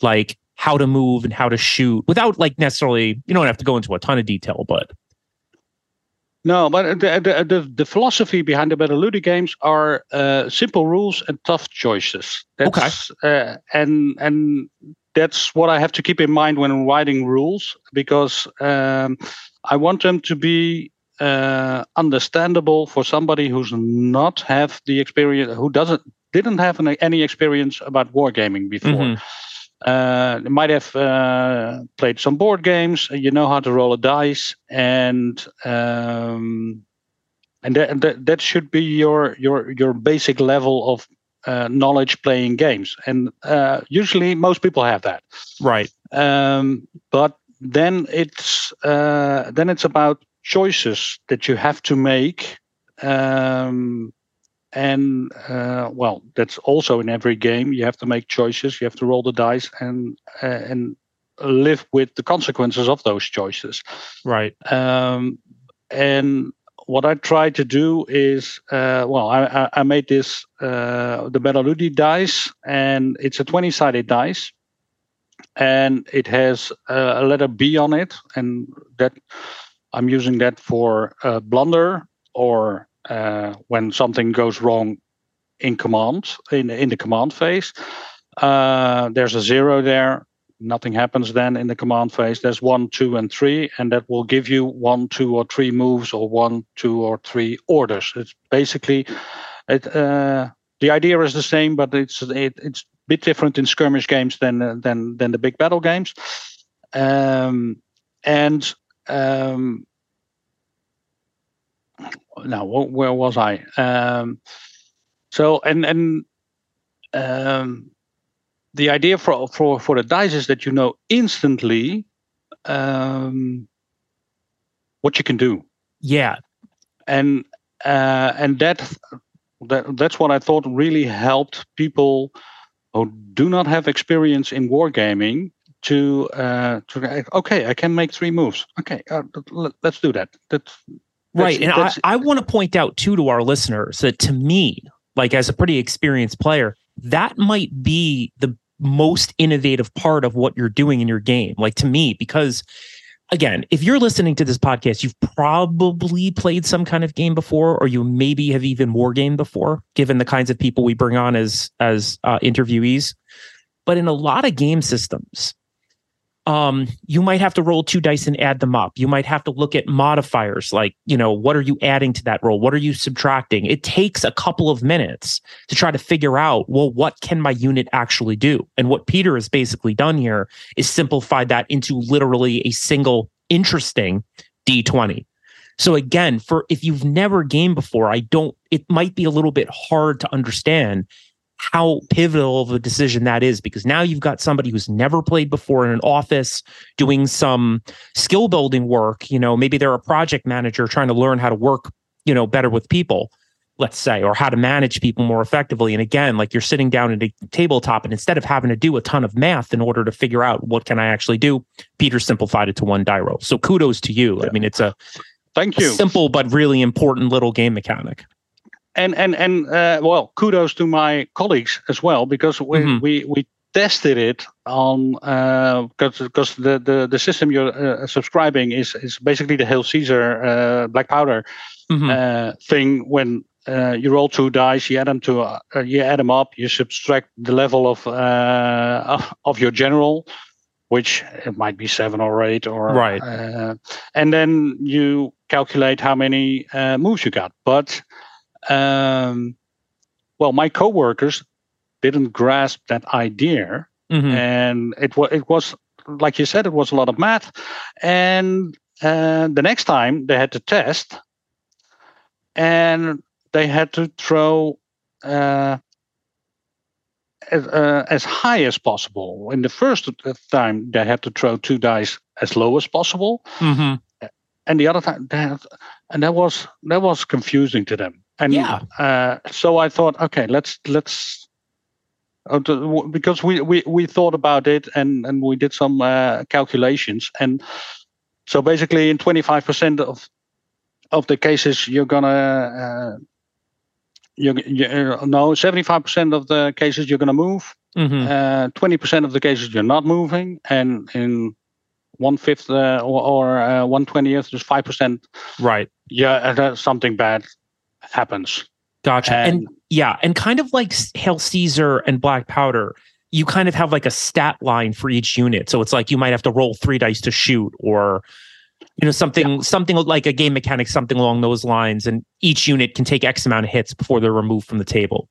like how to move and how to shoot without like necessarily, you don't have to go into a ton of detail, but. No, but the the, the, the philosophy behind the Bellaludi games are uh, simple rules and tough choices. That's, okay. Uh, and, and that's what I have to keep in mind when writing rules, because um, I want them to be Uh, understandable for somebody who's not have the experience, who doesn't didn't have an, any experience about wargaming before. Mm-hmm. Uh, they might have uh, played some board games. You know how to roll a dice, and um, and that th- that should be your your your basic level of uh, knowledge playing games. And uh, usually, most people have that. Right. Um, but then it's uh, then it's about choices that you have to make, um, and uh, well, that's also in every game. You have to make choices. You have to roll the dice and uh, and live with the consequences of those choices. Right. Um, and what I try to do is, uh, well, I, I made this uh, the Bellaludi dice, and it's a twenty-sided dice. and it has uh, a letter B on it, and that I'm using that for uh, blunder or uh, when something goes wrong in command, in in the command phase. Uh, there's a zero there. Nothing happens then in the command phase. There's one, two, and three, and that will give you one, two, or three moves, or one, two, or three orders. It's basically, it, uh, the idea is the same, but it's it, it's a bit different in skirmish games than uh, than than the big battle games. Um, and um, now where was I? Um, so and and. Um, The idea for, for, for the dice is that you know instantly um, what you can do. Yeah, and uh, and that, that that's what I thought really helped people who do not have experience in wargaming to uh, to okay, I can make three moves. Okay, uh, let's do that. That's, that's right. And that's, I I want to point out too to our listeners that to me, like as a pretty experienced player, that might be the most innovative part of what you're doing in your game, like to me, because again, if you're listening to this podcast, you've probably played some kind of game before, or you maybe have even wargamed before, given the kinds of people we bring on as as uh, interviewees. But in a lot of game systems, um, you might have to roll two dice and add them up. You might have to look at modifiers, like, you know, what are you adding to that roll? What are you subtracting? It takes a couple of minutes to try to figure out, well, what can my unit actually do? And what Peter has basically done here is simplified that into literally a single interesting D twenty. So again, for if you've never gamed before, I don't, it might be a little bit hard to understand how pivotal of a decision that is, because now you've got somebody who's never played before in an office doing some skill building work. You know, maybe they're a project manager trying to learn how to work, you know, better with people, let's say, or how to manage people more effectively. And again, like you're sitting down at a tabletop, and instead of having to do a ton of math in order to figure out what can I actually do, Peter simplified it to one die roll. So kudos to you. Yeah. I mean, it's a, Thank you. a simple but really important little game mechanic. And and and uh, well, kudos to my colleagues as well, because we mm-hmm. we, we tested it on because uh, because the, the, the system you're uh, subscribing is is basically the Hail Caesar uh, Black Powder mm-hmm. uh, thing. When uh, you roll two dice, you add them to uh, you add them up, you subtract the level of uh, of your general, which it might be seven or eight or right, uh, and then you calculate how many uh, moves you got, but Um, well, my coworkers didn't grasp that idea, mm-hmm. and it was it was like you said, it was a lot of math. And uh, the next time they had to test, and they had to throw uh, as, uh, as high as possible. In the first time, they had to throw two dice as low as possible, mm-hmm. and the other time, they had, and that was that was confusing to them. And yeah. uh, so I thought, okay, let's let's uh, because we, we, we thought about it and, and we did some uh, calculations, and so basically in twenty-five percent of of the cases you're gonna uh, you, you no seventy-five percent of the cases you're gonna move, mm-hmm. uh, twenty percent of the cases you're not moving, and in one fifth uh, or, or uh, one twentieth, just five percent. Right. Yeah, that's something bad. Happens. Gotcha. And, and yeah, and kind of like Hail Caesar and Black Powder, you kind of have like a stat line for each unit. So it's like you might have to roll three dice to shoot, or you know, something yeah. something like a game mechanic, something along those lines, and each unit can take X amount of hits before they're removed from the table.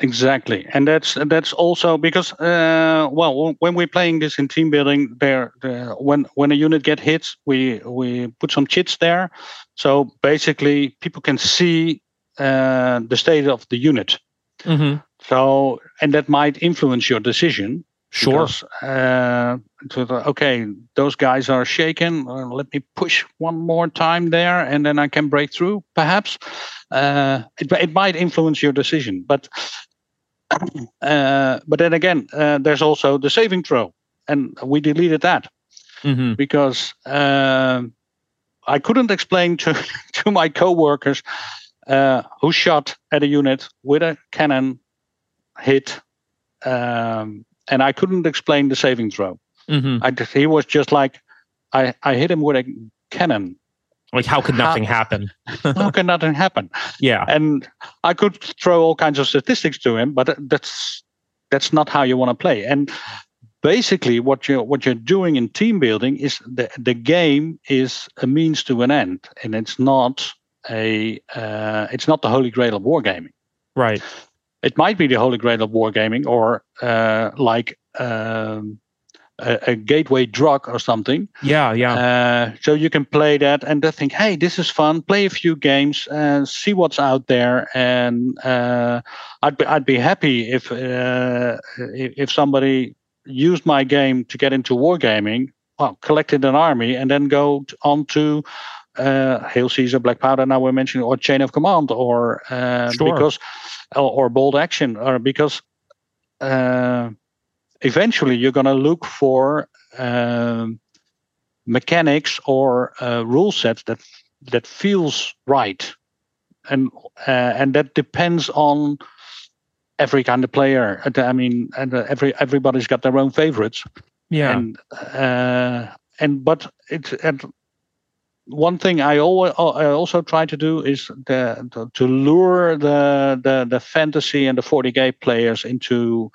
Exactly. And that's that's also because uh well, when we're playing this in team building, there the, when when a unit gets hits, we we put some chits there, so basically people can see uh the state of the unit, mm-hmm. so and that might influence your decision. Sure. Because, uh, okay, those guys are shaken. Uh, let me push one more time there, and then I can break through. Perhaps uh, it it might influence your decision, but uh, but then again, uh, there's also the saving throw, and we deleted that mm-hmm. because uh, I couldn't explain to to my coworkers uh, who shot at a unit with a cannon hit. Um, and I couldn't explain the saving throw. Mm-hmm. I just, he was just like, I, I hit him with a cannon. Like, how could nothing how, happen? How could nothing happen? Yeah. And I could throw all kinds of statistics to him, but that's that's not how you want to play. And basically, what you're, what you're doing in team building is the, the game is a means to an end, and it's not a uh, it's not the holy grail of wargaming. Right. It might be the holy grail of wargaming, or uh, like... Um, a gateway drug or something. Yeah, yeah. Uh, so you can play that and then think, hey, this is fun. Play a few games and see what's out there. And uh, I'd be I'd be happy if uh, if somebody used my game to get into wargaming, well, collected an army, and then go on to uh, Hail Caesar, Black Powder. Now we're mentioning, or Chain of Command, or uh, sure. because or, or Bold Action, or because. Uh, Eventually, you're going to look for um, mechanics or uh, rule sets that that feels right, and uh, and that depends on every kind of player. I mean, and every everybody's got their own favorites. Yeah. And uh, and but it's and one thing I always I also try to do is the, to, to lure the, the the fantasy and the forty K players into.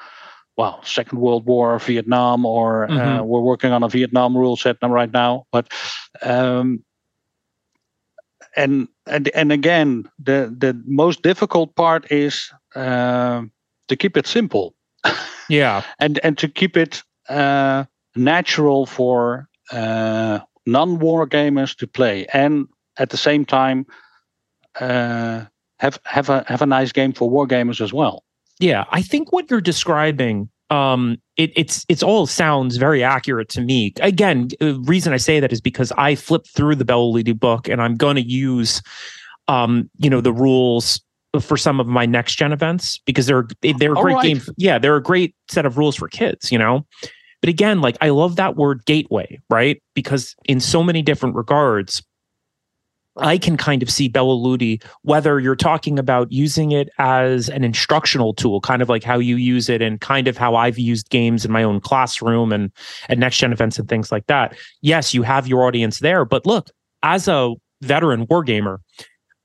Well, Second World War, Vietnam, or mm-hmm. uh, we're working on a Vietnam rule set right now. But um, and and and again, the the most difficult part is uh, to keep it simple. Yeah, and and to keep it uh, natural for uh, non-war gamers to play, and at the same time uh, have have a have a nice game for war gamers as well. Yeah, I think what you're describing, um, it, it's it's all sounds very accurate to me. Again, the reason I say that is because I flipped through the Bellolidi book, and I'm going to use, um, you know, the rules for some of my next gen events, because they're they're a great right. game. Yeah, they're a great set of rules for kids, you know. But again, like, I love that word gateway, right? Because in so many different regards, I can kind of see Belloludi, whether you're talking about using it as an instructional tool, kind of like how you use it and kind of how I've used games in my own classroom and at Next Gen events and things like that. Yes, you have your audience there, but look, as a veteran wargamer,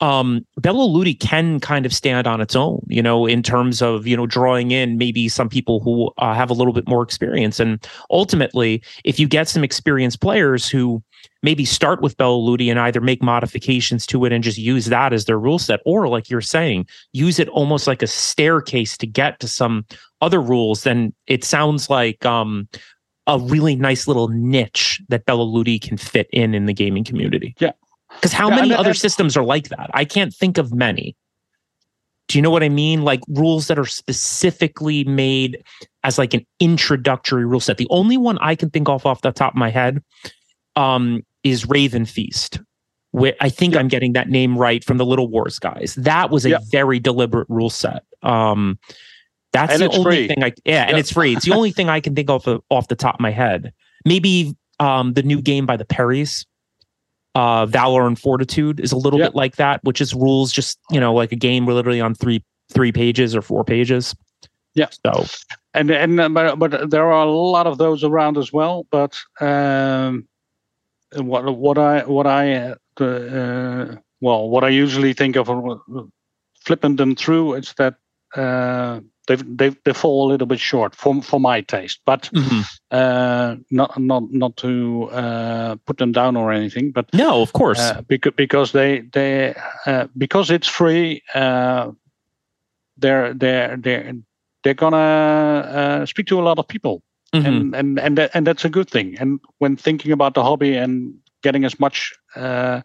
um, Belloludi can kind of stand on its own, you know, in terms of, you know, drawing in maybe some people who uh, have a little bit more experience. And ultimately, if you get some experienced players who maybe start with Belloludi and either make modifications to it and just use that as their rule set, or like you're saying, use it almost like a staircase to get to some other rules, then it sounds like um, a really nice little niche that Belloludi can fit in in the gaming community. Yeah. Because how yeah, many and, other and, systems are like that? I can't think of many. Do you know what I mean? Like, rules that are specifically made as like an introductory rule set. The only one I can think of off the top of my head um, is Raven Feast. Where I think yeah. I'm getting that name right from the Little Wars guys. That was a yeah. very deliberate rule set. Um, that's and the only free. thing I yeah, yeah, and it's free. It's the only thing I can think of off the top of my head. Maybe um, the new game by the Perrys. Uh, Valor and Fortitude is a little yep. bit like that, which is rules just, you know, like a game literally on three three pages or four pages. Yeah. So, and and uh, but, but there are a lot of those around as well. But um, what what I what I uh, uh, well what I usually think of uh, flipping them through is that uh, they they they fall a little bit short for for my taste. But mm-hmm. uh, not not not to. Uh, put them down or anything, but no, of course, uh, because because they they uh, because it's free, uh, they're they're they're they're gonna uh, speak to a lot of people, mm-hmm. and and and that, and that's a good thing. And when thinking about the hobby and getting as much uh,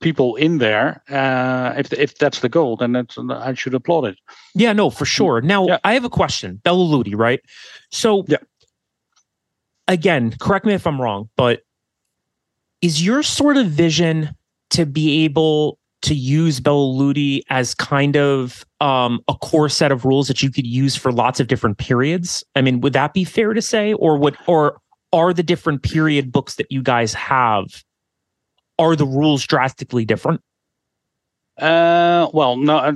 people in there, uh, if if that's the goal, then that's, I should applaud it. Yeah, no, for sure. Now yeah. I have a question, Belloludi, right? So yeah. again, correct me if I'm wrong, but is your sort of vision to be able to use Belloludi as kind of um, a core set of rules that you could use for lots of different periods? I mean, would that be fair to say, or would, or are the different period books that you guys have, are the rules drastically different? Uh, well, no,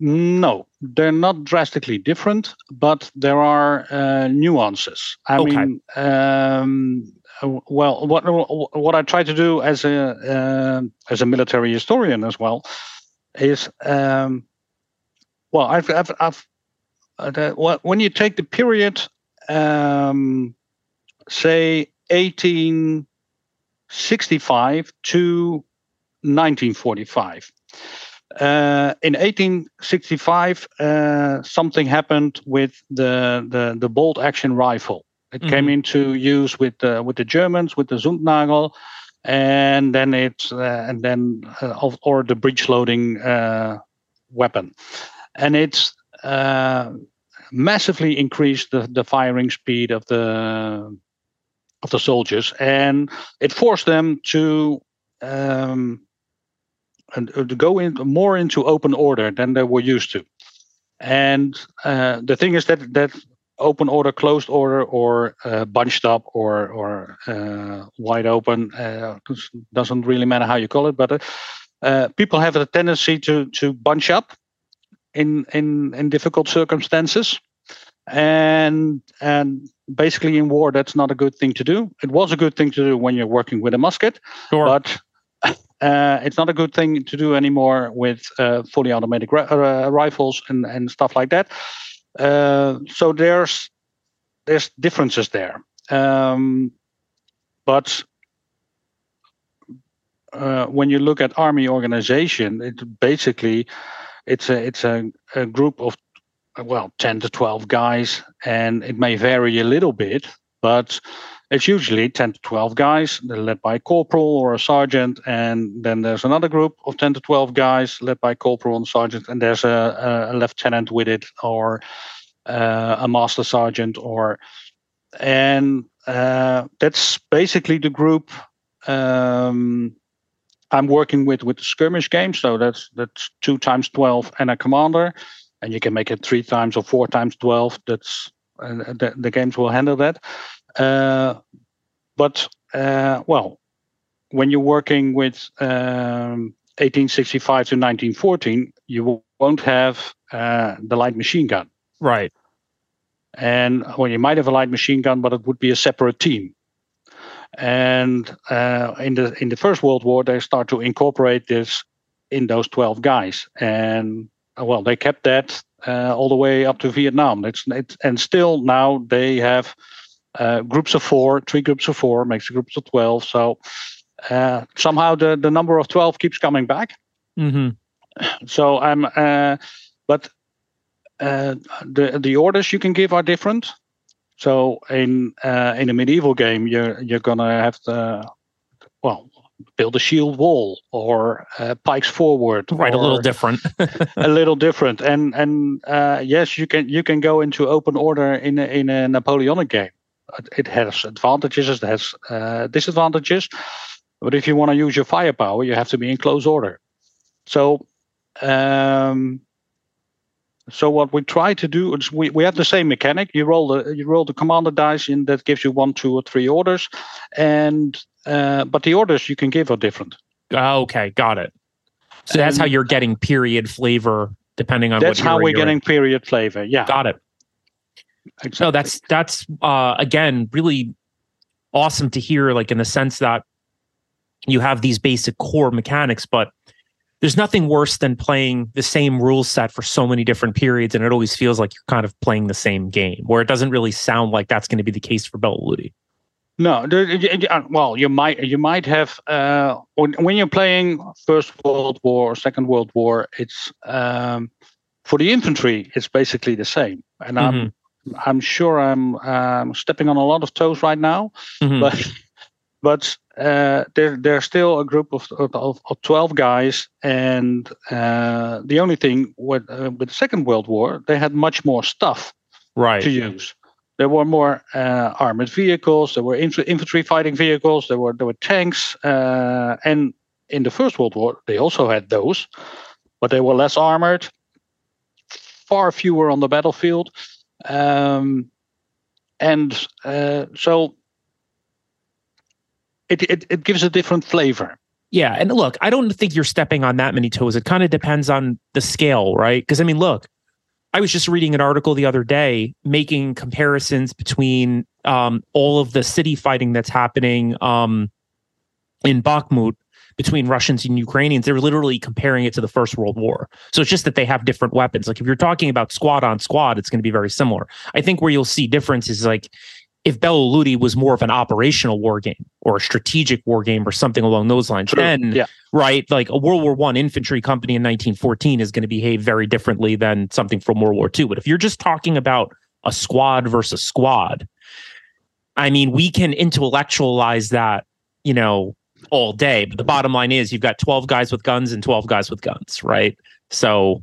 No, they're not drastically different, but there are uh, nuances. I okay. mean, um, well, what what I try to do as a uh, as a military historian as well is, um, well, I've I've, I've uh, when you take the period, um, say eighteen sixty-five to nineteen forty-five. Uh, in eighteen sixty-five, uh, something happened with the, the, the bold action rifle. It mm-hmm. came into use with uh, with the Germans, with the Zündnagel, and then it uh, and then uh, or the breech loading uh, weapon, and it's uh, massively increased the, the firing speed of the of the soldiers, and it forced them to. Um, And to go in more into open order than they were used to, and uh, the thing is that that open order, closed order, or uh, bunched up, or or uh, wide open uh, doesn't really matter how you call it. But uh, uh, people have a tendency to to bunch up in in in difficult circumstances, and and basically in war that's not a good thing to do. It was a good thing to do when you're working with a musket, sure. but. Uh, it's not a good thing to do anymore with uh, fully automatic ra- uh, rifles and, and stuff like that. Uh, so there's there's differences there, um, but uh, when you look at army organization, it basically it's a it's a, a group of well ten to twelve guys, and it may vary a little bit, but. It's usually ten to twelve guys. They're led by a corporal or a sergeant. And then there's another group of ten to twelve guys led by a corporal and sergeant. And there's a, a lieutenant with it or uh, a master sergeant. or, And uh, that's basically the group um, I'm working with with the skirmish game. So that's that's two times twelve and a commander. And you can make it three times or four times twelve. That's uh, the, the games will handle that. Uh, but, uh, well, when you're working with um, eighteen sixty-five to nineteen fourteen, you won't have uh, the light machine gun. Right. And, well, you might have a light machine gun, but it would be a separate team. And uh, in the in the First World War, they start to incorporate this in those twelve guys. And, well, they kept that uh, all the way up to Vietnam. It's, it's, and still now they have... Uh, groups of four, three groups of four makes groups of twelve. So uh, somehow the, the number of twelve keeps coming back. Mm-hmm. So I'm, uh, but uh, the the orders you can give are different. So in uh, in a medieval game, you're you're gonna have to well build a shield wall or uh, pikes forward. Right, a little different. a little different, and and uh, yes, you can you can go into open order in a, in a Napoleonic game. It has advantages, it has uh, disadvantages. But if you want to use your firepower, you have to be in close order. So um, so what we try to do is we, we have the same mechanic. You roll the you roll the commander dice, and that gives you one, two, or three orders. And uh, but the orders you can give are different. Okay, got it. So that's and how you're getting period flavor, depending on what you're That's how we're getting in. Period flavor, yeah. Got it. Exactly. No, that's that's uh, again really awesome to hear. Like in the sense that you have these basic core mechanics, but there's nothing worse than playing the same rule set for so many different periods, and it always feels like you're kind of playing the same game. Where it doesn't really sound like that's going to be the case for Belo Ludici. No, well, you might you might have uh, when you're playing First World War or Second World War. It's um, for the infantry, it's basically the same, and I'm. Mm-hmm. I'm sure I'm um, stepping on a lot of toes right now, mm-hmm. but but uh, there there's still a group of of, of twelve guys, and uh, the only thing with uh, with the Second World War, they had much more stuff right. to use. There were more uh, armored vehicles, there were inf- infantry fighting vehicles, there were there were tanks, uh, and in the First World War they also had those, but they were less armored, far fewer on the battlefield. Um, and uh, so it, it it gives a different flavor. Yeah. And look, I don't think you're stepping on that many toes. It kind of depends on the scale, right? Because I mean, look, I was just reading an article the other day making comparisons between um, all of the city fighting that's happening um, in Bakhmut between Russians and Ukrainians. They were literally comparing it to the First World War. So it's just that they have different weapons. Like if you're talking about squad on squad, it's going to be very similar. I think where you'll see differences is like if Beloludi was more of an operational war game or a strategic war game or something along those lines, True. then yeah. right, like a World War One infantry company in nineteen fourteen is going to behave very differently than something from World War Two. But if you're just talking about a squad versus squad, I mean, we can intellectualize that, you know, all day. But the bottom line is you've got twelve guys with guns and twelve guys with guns, right? So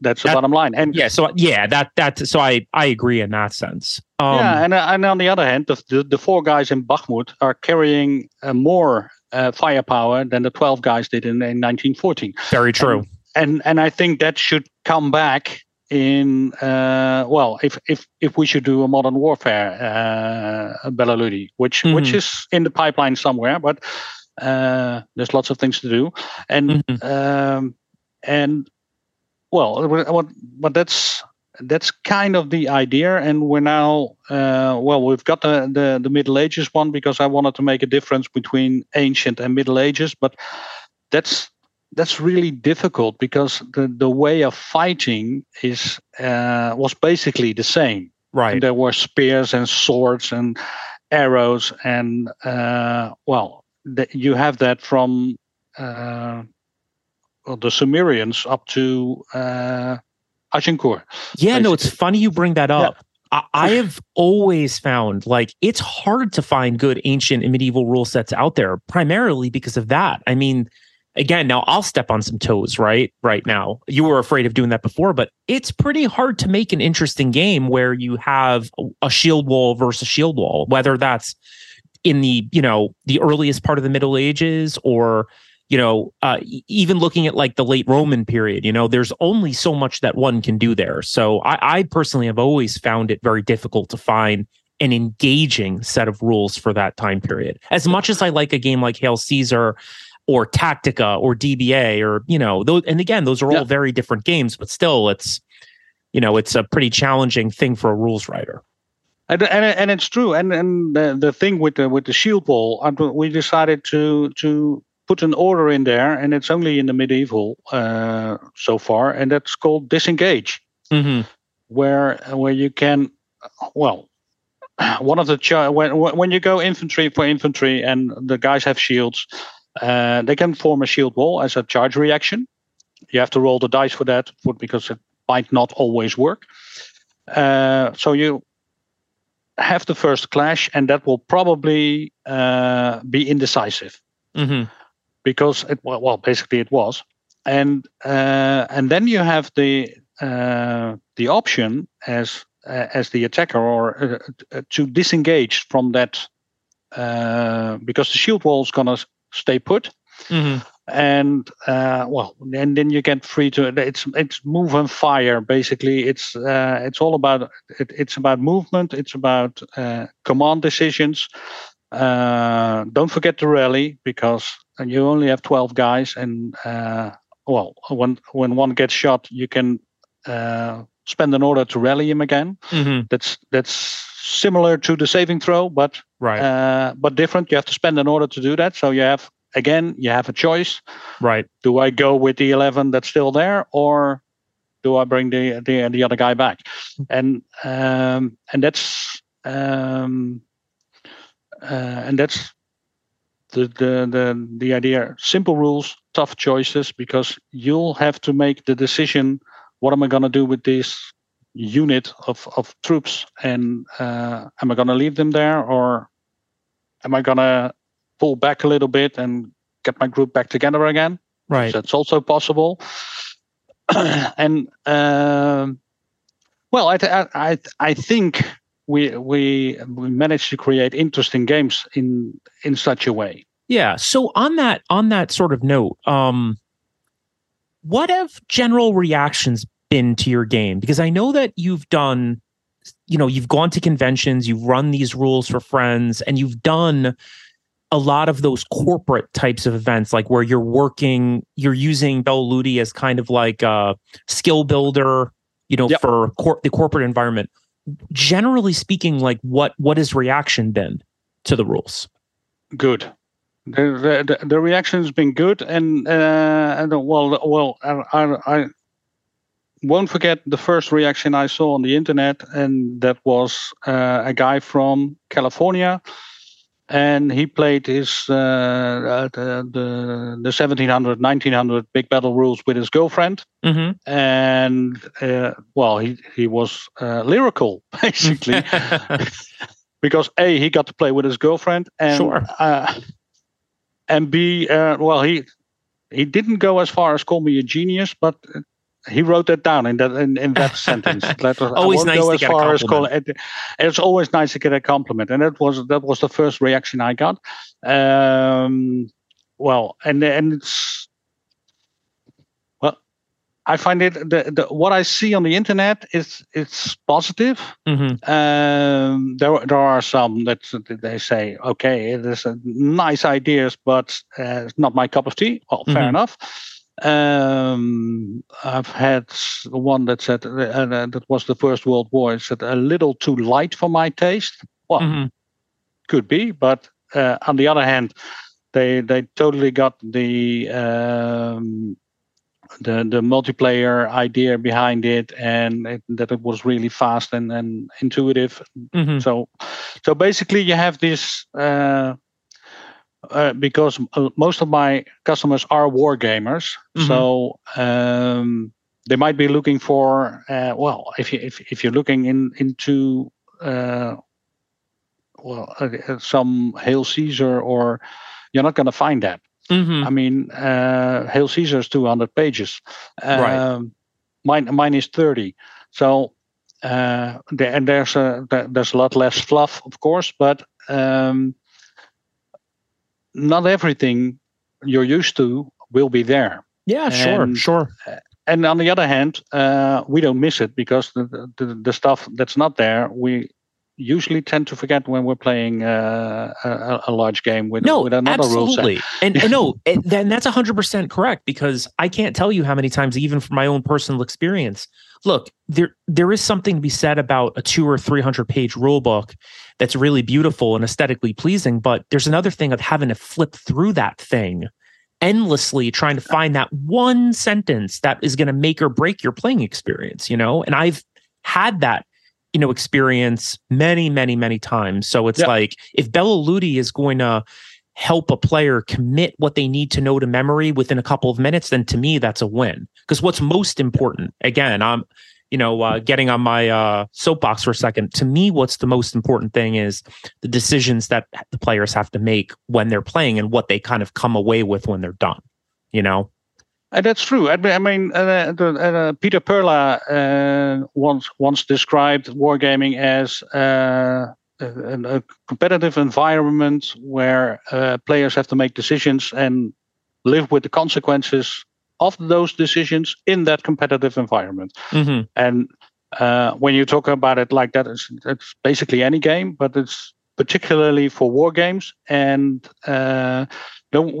that's the that, bottom line. And yeah, so yeah, that that so I I agree in that sense. Um, yeah, and and on the other hand, the the, the four guys in Bakhmut are carrying uh, more uh, firepower than the twelve guys did in, in nineteen fourteen. Very true. And, and and I think that should come back in uh, well, if if if we should do a modern warfare uh, Beloludi, which mm-hmm. which is in the pipeline somewhere, but uh, there's lots of things to do, and mm-hmm. um, and. Well, what, but that's that's kind of the idea, and we're now uh, well, we've got the, the the Middle Ages one because I wanted to make a difference between ancient and Middle Ages, but that's that's really difficult because the, the way of fighting is uh, was basically the same. Right, and there were spears and swords and arrows, and uh, well, th- you have that from. Uh, the Sumerians up to uh, Agincourt. Yeah, basically. No, it's funny you bring that up. Yeah. I, I have always found like it's hard to find good ancient and medieval rule sets out there, primarily because of that. I mean, again, now I'll step on some toes, right? Right now, you were afraid of doing that before, but it's pretty hard to make an interesting game where you have a shield wall versus shield wall, whether that's in the, you know, the earliest part of the Middle Ages or You know, uh, even looking at like the late Roman period, you know, there's only so much that one can do there. So I, I personally have always found it very difficult to find an engaging set of rules for that time period. As much as I like a game like Hail Caesar or Tactica or D B A or, you know, those, and again, those are all yeah. very different games, but still it's, you know, it's a pretty challenging thing for a rules writer. And, and and it's true. And and the, the thing with the, with the shield wall, we decided to to. put an order in there, and it's only in the medieval uh, so far, and that's called disengage, mm-hmm. where where you can, well, one of the ch- when when you go infantry for infantry, and the guys have shields, uh, they can form a shield wall as a charge reaction. You have to roll the dice for that, because it might not always work. Uh, so you have the first clash, and that will probably uh, be indecisive. Mm-hmm. Because it well, basically it was, and uh, and then you have the uh, the option as uh, as the attacker or uh, to disengage from that uh, because the shield wall is gonna stay put, mm-hmm. and uh, well, and then you get free to it's it's move and fire basically. It's uh, it's all about it, it's about movement. It's about uh, command decisions. Uh, don't forget to rally because. And you only have twelve guys, and uh, well, when when one gets shot, you can uh, spend an order to rally him again. Mm-hmm. That's that's similar to the saving throw, but right. uh, but different. You have to spend an order to do that. So you have again, you have a choice. Right? Do I go with the eleven that's still there, or do I bring the the, the other guy back? And um, and that's um, uh, and that's. The, the the the idea, simple rules, tough choices, because you'll have to make the decision, what am I going to do with this unit of, of troops? And uh, am I going to leave them there, or am I going to pull back a little bit and get my group back together again? Right. That's also possible. and, um, well, I th- I I think... We we we managed to create interesting games in in such a way. Yeah. So on that on that sort of note, um, what have general reactions been to your game? Because I know that you've done, you know, you've gone to conventions, you've run these rules for friends, and you've done a lot of those corporate types of events, like where you're working, you're using Bel Ludi as kind of like a skill builder, you know, yep. for cor- the corporate environment. Generally speaking, like what what has reaction been to the rules? Good. The the, the reaction has been good, and uh, and well well I, I I won't forget the first reaction I saw on the internet, and that was uh, a guy from California. And he played his uh, the, the the seventeen hundred, nineteen hundred big battle rules with his girlfriend, mm-hmm. and uh, well, he he was uh, lyrical basically because A, he got to play with his girlfriend, and sure. uh, and B, uh, well, he he didn't go as far as call me a genius, but he wrote that down in that in, in that sentence. That was, always nice to get a compliment. It's always nice to get a compliment, and that was that was the first reaction I got. Um, well, and and it's well, I find it the, the what I see on the internet is it's positive. Mm-hmm. Um, there there are some that they say, okay, it is a nice ideas, but uh, it's not my cup of tea. Well, fair mm-hmm. enough. Um, I've had one that said uh, uh, that was the First World War. It said a little too light for my taste. Well, mm-hmm. could be, but uh, on the other hand, they they totally got the um, the the multiplayer idea behind it, and it, that it was really fast and, and intuitive. Mm-hmm. So, so basically, you have this. Uh, Uh, because most of my customers are war gamers, mm-hmm. so um, they might be looking for uh, well, if you if if you're looking in into uh, well uh, some Hail Caesar, or you're not going to find that. Mm-hmm. I mean, uh, Hail Caesar is two hundred pages. Um, right. Mine mine is thirty. So uh, there, and there's a there's a lot less fluff, of course, but. Um, Not everything you're used to will be there. Yeah, sure, and, sure. And on the other hand, uh, we don't miss it because the, the the stuff that's not there, we usually tend to forget when we're playing uh, a, a large game with, no, with another rule set. Absolutely, and, and no, and then that's one hundred percent correct, because I can't tell you how many times, even from my own personal experience, look, there there is something to be said about a two or three hundred page rule book that's really beautiful and aesthetically pleasing, but there's another thing of having to flip through that thing endlessly, trying to find that one sentence that is going to make or break your playing experience, you know? And I've had that, you know, experience many, many, many times. So it's yep. like, if Bel Ludi is going to help a player commit what they need to know to memory within a couple of minutes, then to me, that's a win. Because what's most important, again, I'm, you know, uh, getting on my uh, soapbox for a second, to me, what's the most important thing is the decisions that the players have to make when they're playing and what they kind of come away with when they're done, you know? And that's true. I mean, uh, uh, uh, Peter Perla uh, once once described wargaming as uh, a, a competitive environment where uh, players have to make decisions and live with the consequences of those decisions in that competitive environment. Mm-hmm. And uh, when you talk about it like that, it's, it's basically any game, but it's particularly for war games. And uh,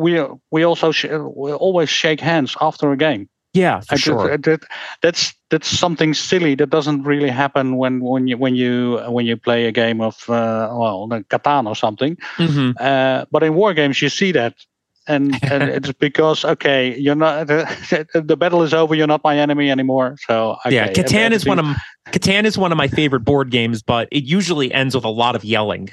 we we also sh- we always shake hands after a game. Yeah, for I, sure. That, that, that's that's something silly that doesn't really happen when when you when you when you play a game of uh, well, Catan or something. Mm-hmm. Uh, but in war games, you see that. And, and it's because, okay, you're not the, the battle is over. You're not my enemy anymore. So okay. yeah, Catan is one of Catan is one of my favorite board games, but it usually ends with a lot of yelling.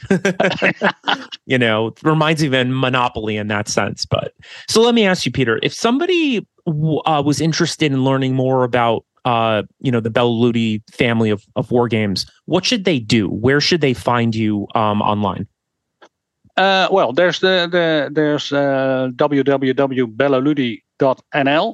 You know, it reminds me of Monopoly in that sense. But so let me ask you, Peter, if somebody uh, was interested in learning more about uh, you know, the Bel Ludi family of of war games, what should they do? Where should they find you um, online? Uh, well, there's the, the there's uh, w w w dot bel ludi dot n l.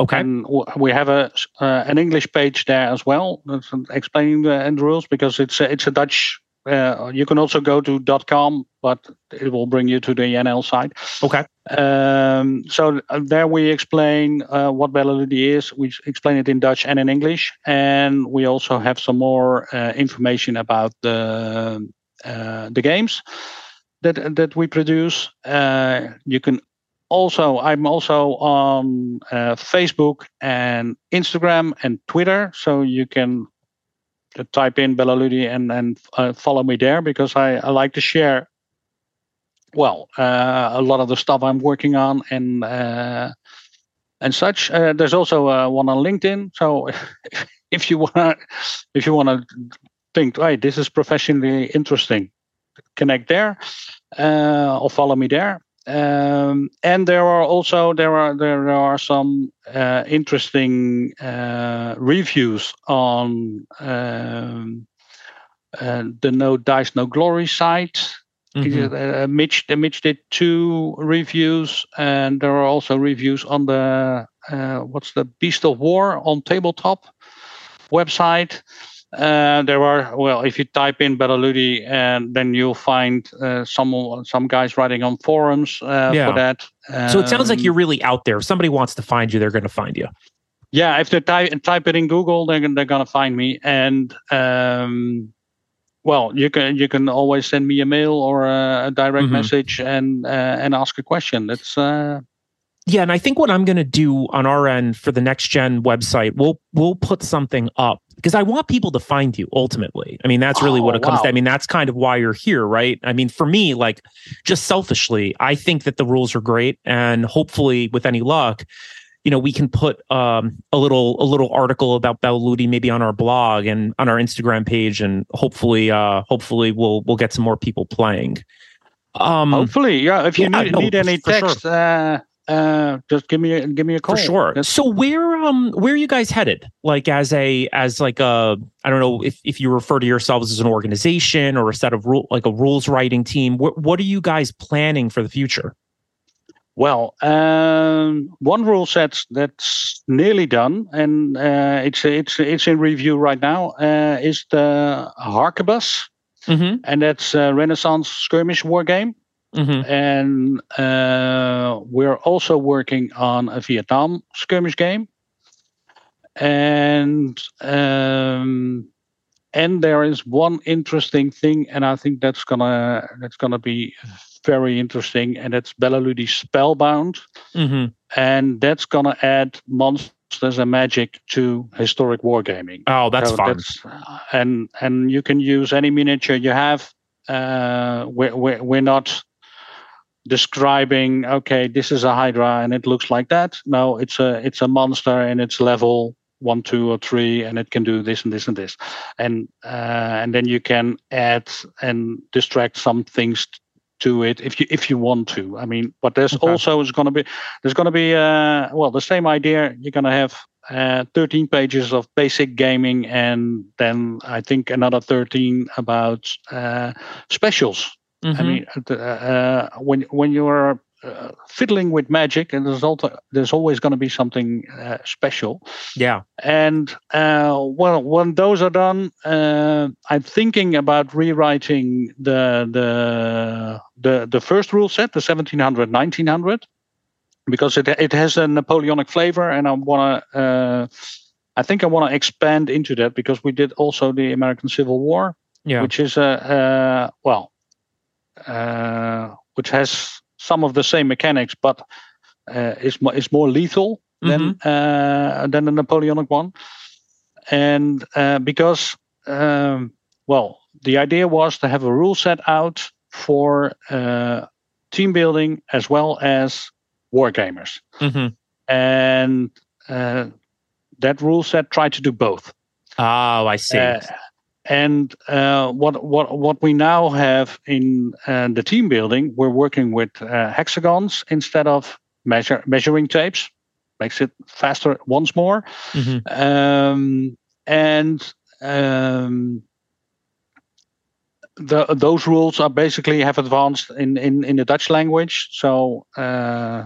Okay, and w- we have a uh, an English page there as well, explaining the end rules, because it's a, it's a Dutch. Uh, you can also go to .com, but it will bring you to the N L side. Okay. Um, so there we explain uh, what Bel Ludi is. We explain it in Dutch and in English, and we also have some more uh, information about the uh, the games. that that we produce. Uh, you can also, I'm also on uh, Facebook and Instagram and Twitter, so you can type in Bella Ludi and and uh, follow me there, because I, I like to share, well, uh, a lot of the stuff I'm working on and uh, and such. Uh, there's also uh, one on LinkedIn, so if you wanna if you wanna think, hey, this is professionally interesting, connect there uh, or follow me there. Um, and there are also there are there are some uh, interesting uh, reviews on um, uh, the No Dice No Glory site. Mm-hmm. Uh, Mitch, Mitch did two reviews, and there are also reviews on the uh, what's the Beast of War on Tabletop website. Uh, there are, well, if you type in Bella Ludi, and then you'll find uh, some some guys writing on forums uh, yeah. for that. Um, so it sounds like you're really out there. If somebody wants to find you, they're going to find you. Yeah, if they type type it in Google, they're they're going to find me. And um, well, you can you can always send me a mail or a, a direct mm-hmm. message and uh, and ask a question. That's uh, yeah, and I think what I'm going to do on our end for the Next Gen website, we'll we'll put something up. Because I want people to find you, ultimately. I mean, that's really oh, what it comes wow. to. I mean, that's kind of why you're here, right? I mean, for me, like, just selfishly, I think that the rules are great. And hopefully, with any luck, you know, we can put um, a little a little article about Bella Ludi maybe on our blog and on our Instagram page. And hopefully, uh, hopefully we'll we'll get some more people playing. Um, hopefully, yeah. If you yeah, need, no, need any text, sure. uh Uh, just give me a, give me a call. For sure. That's- so where um where are you guys headed? Like as a as like a I don't know if, if you refer to yourselves as an organization or a set of rule like a rules writing team. What what are you guys planning for the future? Well, um, one rule set that's nearly done, and uh, it's it's it's in review right now. Uh, is the Harkebus, mm-hmm. and that's a Renaissance skirmish war game. Mm-hmm. And uh, we're also working on a Vietnam skirmish game, and um, and there is one interesting thing, and I think that's gonna that's gonna be very interesting, and that's Bella Ludi Spellbound, mm-hmm. and that's gonna add monsters and magic to historic wargaming. Oh, that's so fun! That's, and and you can use any miniature you have. Uh, we're, we're we're not. Describing, okay, this is a Hydra and it looks like that. No, it's a it's a monster and it's level one, two, or three, and it can do this and this and this, and uh, and then you can add and distract some things to it if you if you want to. I mean, but there's okay. also is going to be there's going to be uh well the same idea. You're going to have uh, thirteen pages of basic gaming, and then I think another thirteen about uh, specials. Mm-hmm. I mean, uh, uh, when when you are uh, fiddling with magic, and there's also, there's always going to be something uh, special. Yeah. And uh, well, when those are done, uh, I'm thinking about rewriting the the the the first rule set, the seventeen hundred nineteen hundred, because it it has a Napoleonic flavor, and I want to. Uh, I think I want to expand into that, because we did also the American Civil War, yeah. which is a uh, uh, well. Uh, which has some of the same mechanics, but uh, is mo- is more lethal than mm-hmm. uh, than the Napoleonic one, and uh, because um, well, the idea was to have a rule set out for uh, team building as well as wargamers, mm-hmm. and uh, that rule set tried to do both. Oh, I see. Uh, And uh, what what what we now have in uh, the team building, we're working with uh, hexagons instead of measure measuring tapes. Makes it faster once more. Mm-hmm. Um, and um, the, those rules are basically have advanced in, in, in the Dutch language. So uh,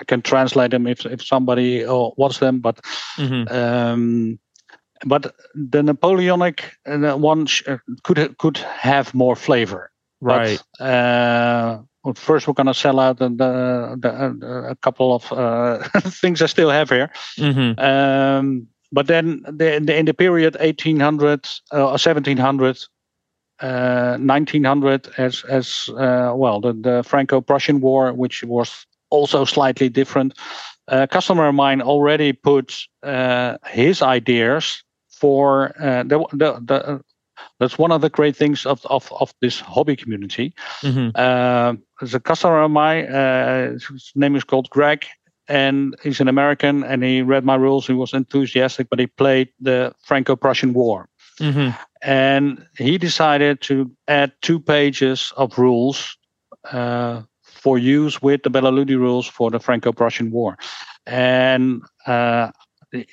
I can translate them if if somebody oh, wants them, but. Mm-hmm. Um, But the Napoleonic one could could have more flavor, right? But, uh, well, first, we're going to sell out the, the, the, a couple of uh, things I still have here. Mm-hmm. Um, but then, the, the, in the period eighteen hundred or uh, seventeen hundred uh, nineteen hundred as as uh, well the, the Franco-Prussian War, which was also slightly different. A customer of mine already put uh, his ideas for uh, the, the the. That's one of the great things of of, of this hobby community. Mm-hmm. Uh, there's a customer of mine. Uh, his name is called Greg, and he's an American. And he read my rules. He was enthusiastic, but he played the Franco-Prussian War. Mm-hmm. And he decided to add two pages of rules uh, for use with the Bellaludi rules for the Franco-Prussian War. And uh,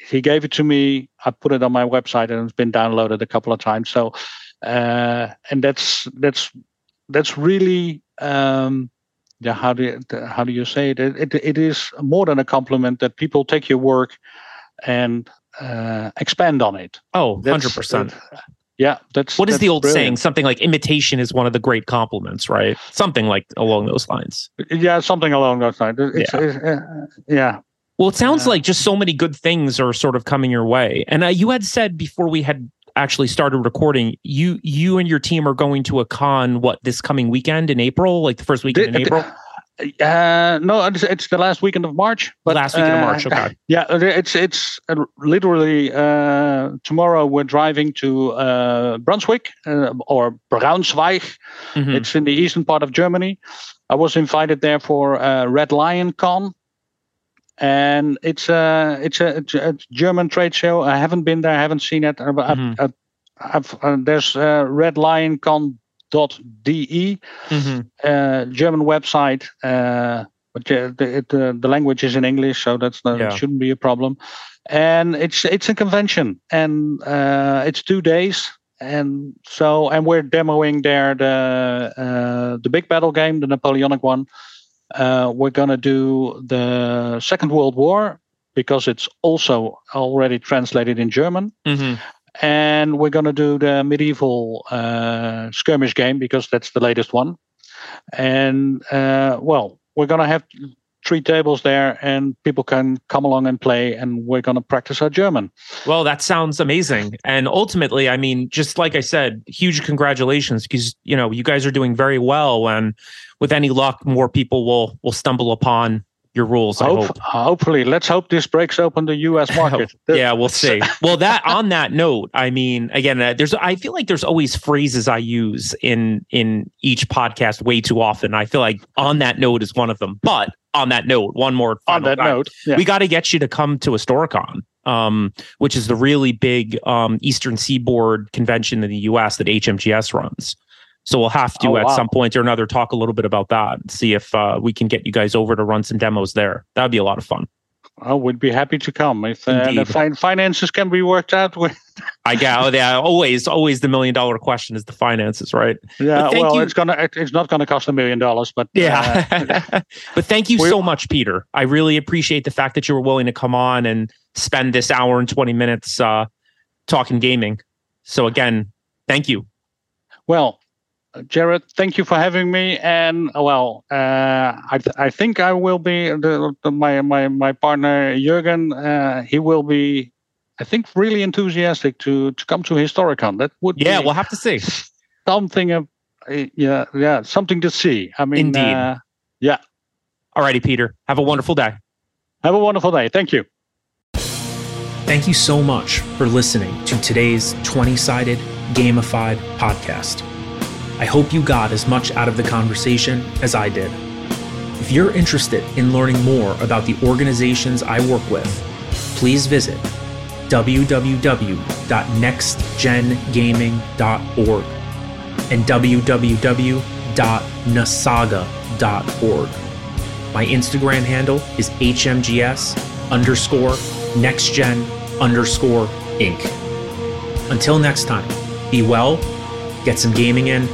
he gave it to me. I put it on my website, and it's been downloaded a couple of times. So, uh, and that's that's that's really um, yeah. How do you, how do you say it? It, it? It is more than a compliment that people take your work and uh expand on it. Oh, one hundred percent. Uh, yeah, that's what is that's the old brilliant. saying, something like imitation is one of the great compliments, right? Something like along those lines. Yeah, something along those lines. It's, yeah. It's, uh, yeah. Well, it sounds uh, like just so many good things are sort of coming your way. And uh, you had said before we had actually started recording, you you and your team are going to a con what this coming weekend in April, like the first weekend the, in April. The, Uh, no, it's, it's the last weekend of March. But, last weekend uh, of March, okay. Yeah, it's it's uh, literally uh, tomorrow we're driving to uh, Brunswick uh, or Braunschweig. Mm-hmm. It's in the eastern part of Germany. I was invited there for uh, Red Lion Con. And it's, uh, it's, a, it's a German trade show. I haven't been there. I haven't seen it. I've, mm-hmm. I've, I've, uh, there's uh, Red Lion Con. Dot de mm-hmm. uh, German website, uh, but uh, the, it, uh, the language is in English, so that's uh, yeah. shouldn't be a problem. And it's it's a convention, and uh, it's two days, and so and we're demoing there the uh, the big battle game, the Napoleonic one. Uh, we're gonna do the Second World War because it's also already translated in German. Mm-hmm. And we're going to do the medieval uh, skirmish game because that's the latest one. And, uh, well, we're going to have three tables there and people can come along and play, and we're going to practice our German. Well, that sounds amazing. And ultimately, I mean, just like I said, huge congratulations, because, you know, you guys are doing very well. And with any luck, more people will will stumble upon your rules. Hope, I hope. Hopefully, let's hope this breaks open the U S market. Yeah, we'll see. Well, that on that note, I mean, again, uh, there's. I feel like there's always phrases I use in in each podcast way too often. I feel like on that note is one of them. But on that note, one more. On that time, note, yeah. We got to get you to come to Historicon, um, which is the really big um, Eastern Seaboard convention in the U S that H M G S runs. So we'll have to oh, at wow. some point or another talk a little bit about that and see if uh, we can get you guys over to run some demos there. That'd be a lot of fun. I would be happy to come if uh, the fin- finances can be worked out with. I got yeah, always, always the million dollar question is the finances, right? Yeah, well, you. it's gonna, it's not gonna cost a million dollars, but yeah. Uh, but thank you so much, Peter. I really appreciate the fact that you were willing to come on and spend this hour and twenty minutes uh, talking gaming. So again, thank you. Well. Jared, thank you for having me, and well, uh, I th- I think I will be the, the, my my my partner Jürgen. Uh, he will be, I think, really enthusiastic to to come to Historicon. That would yeah, be we'll have to see something of uh, yeah yeah something to see. I mean, indeed, uh, yeah. Alrighty, Peter. Have a wonderful day. Have a wonderful day. Thank you. Thank you so much for listening to today's twenty-sided Gamified podcast. I hope you got as much out of the conversation as I did. If you're interested in learning more about the organizations I work with, please visit w w w dot next gen gaming dot org and w w w dot nasaga dot org. My Instagram handle is hmgs underscore nextgen underscore inc. Until next time, be well, get some gaming in,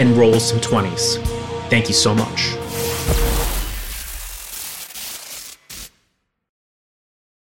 and roll some twenties. Thank you so much.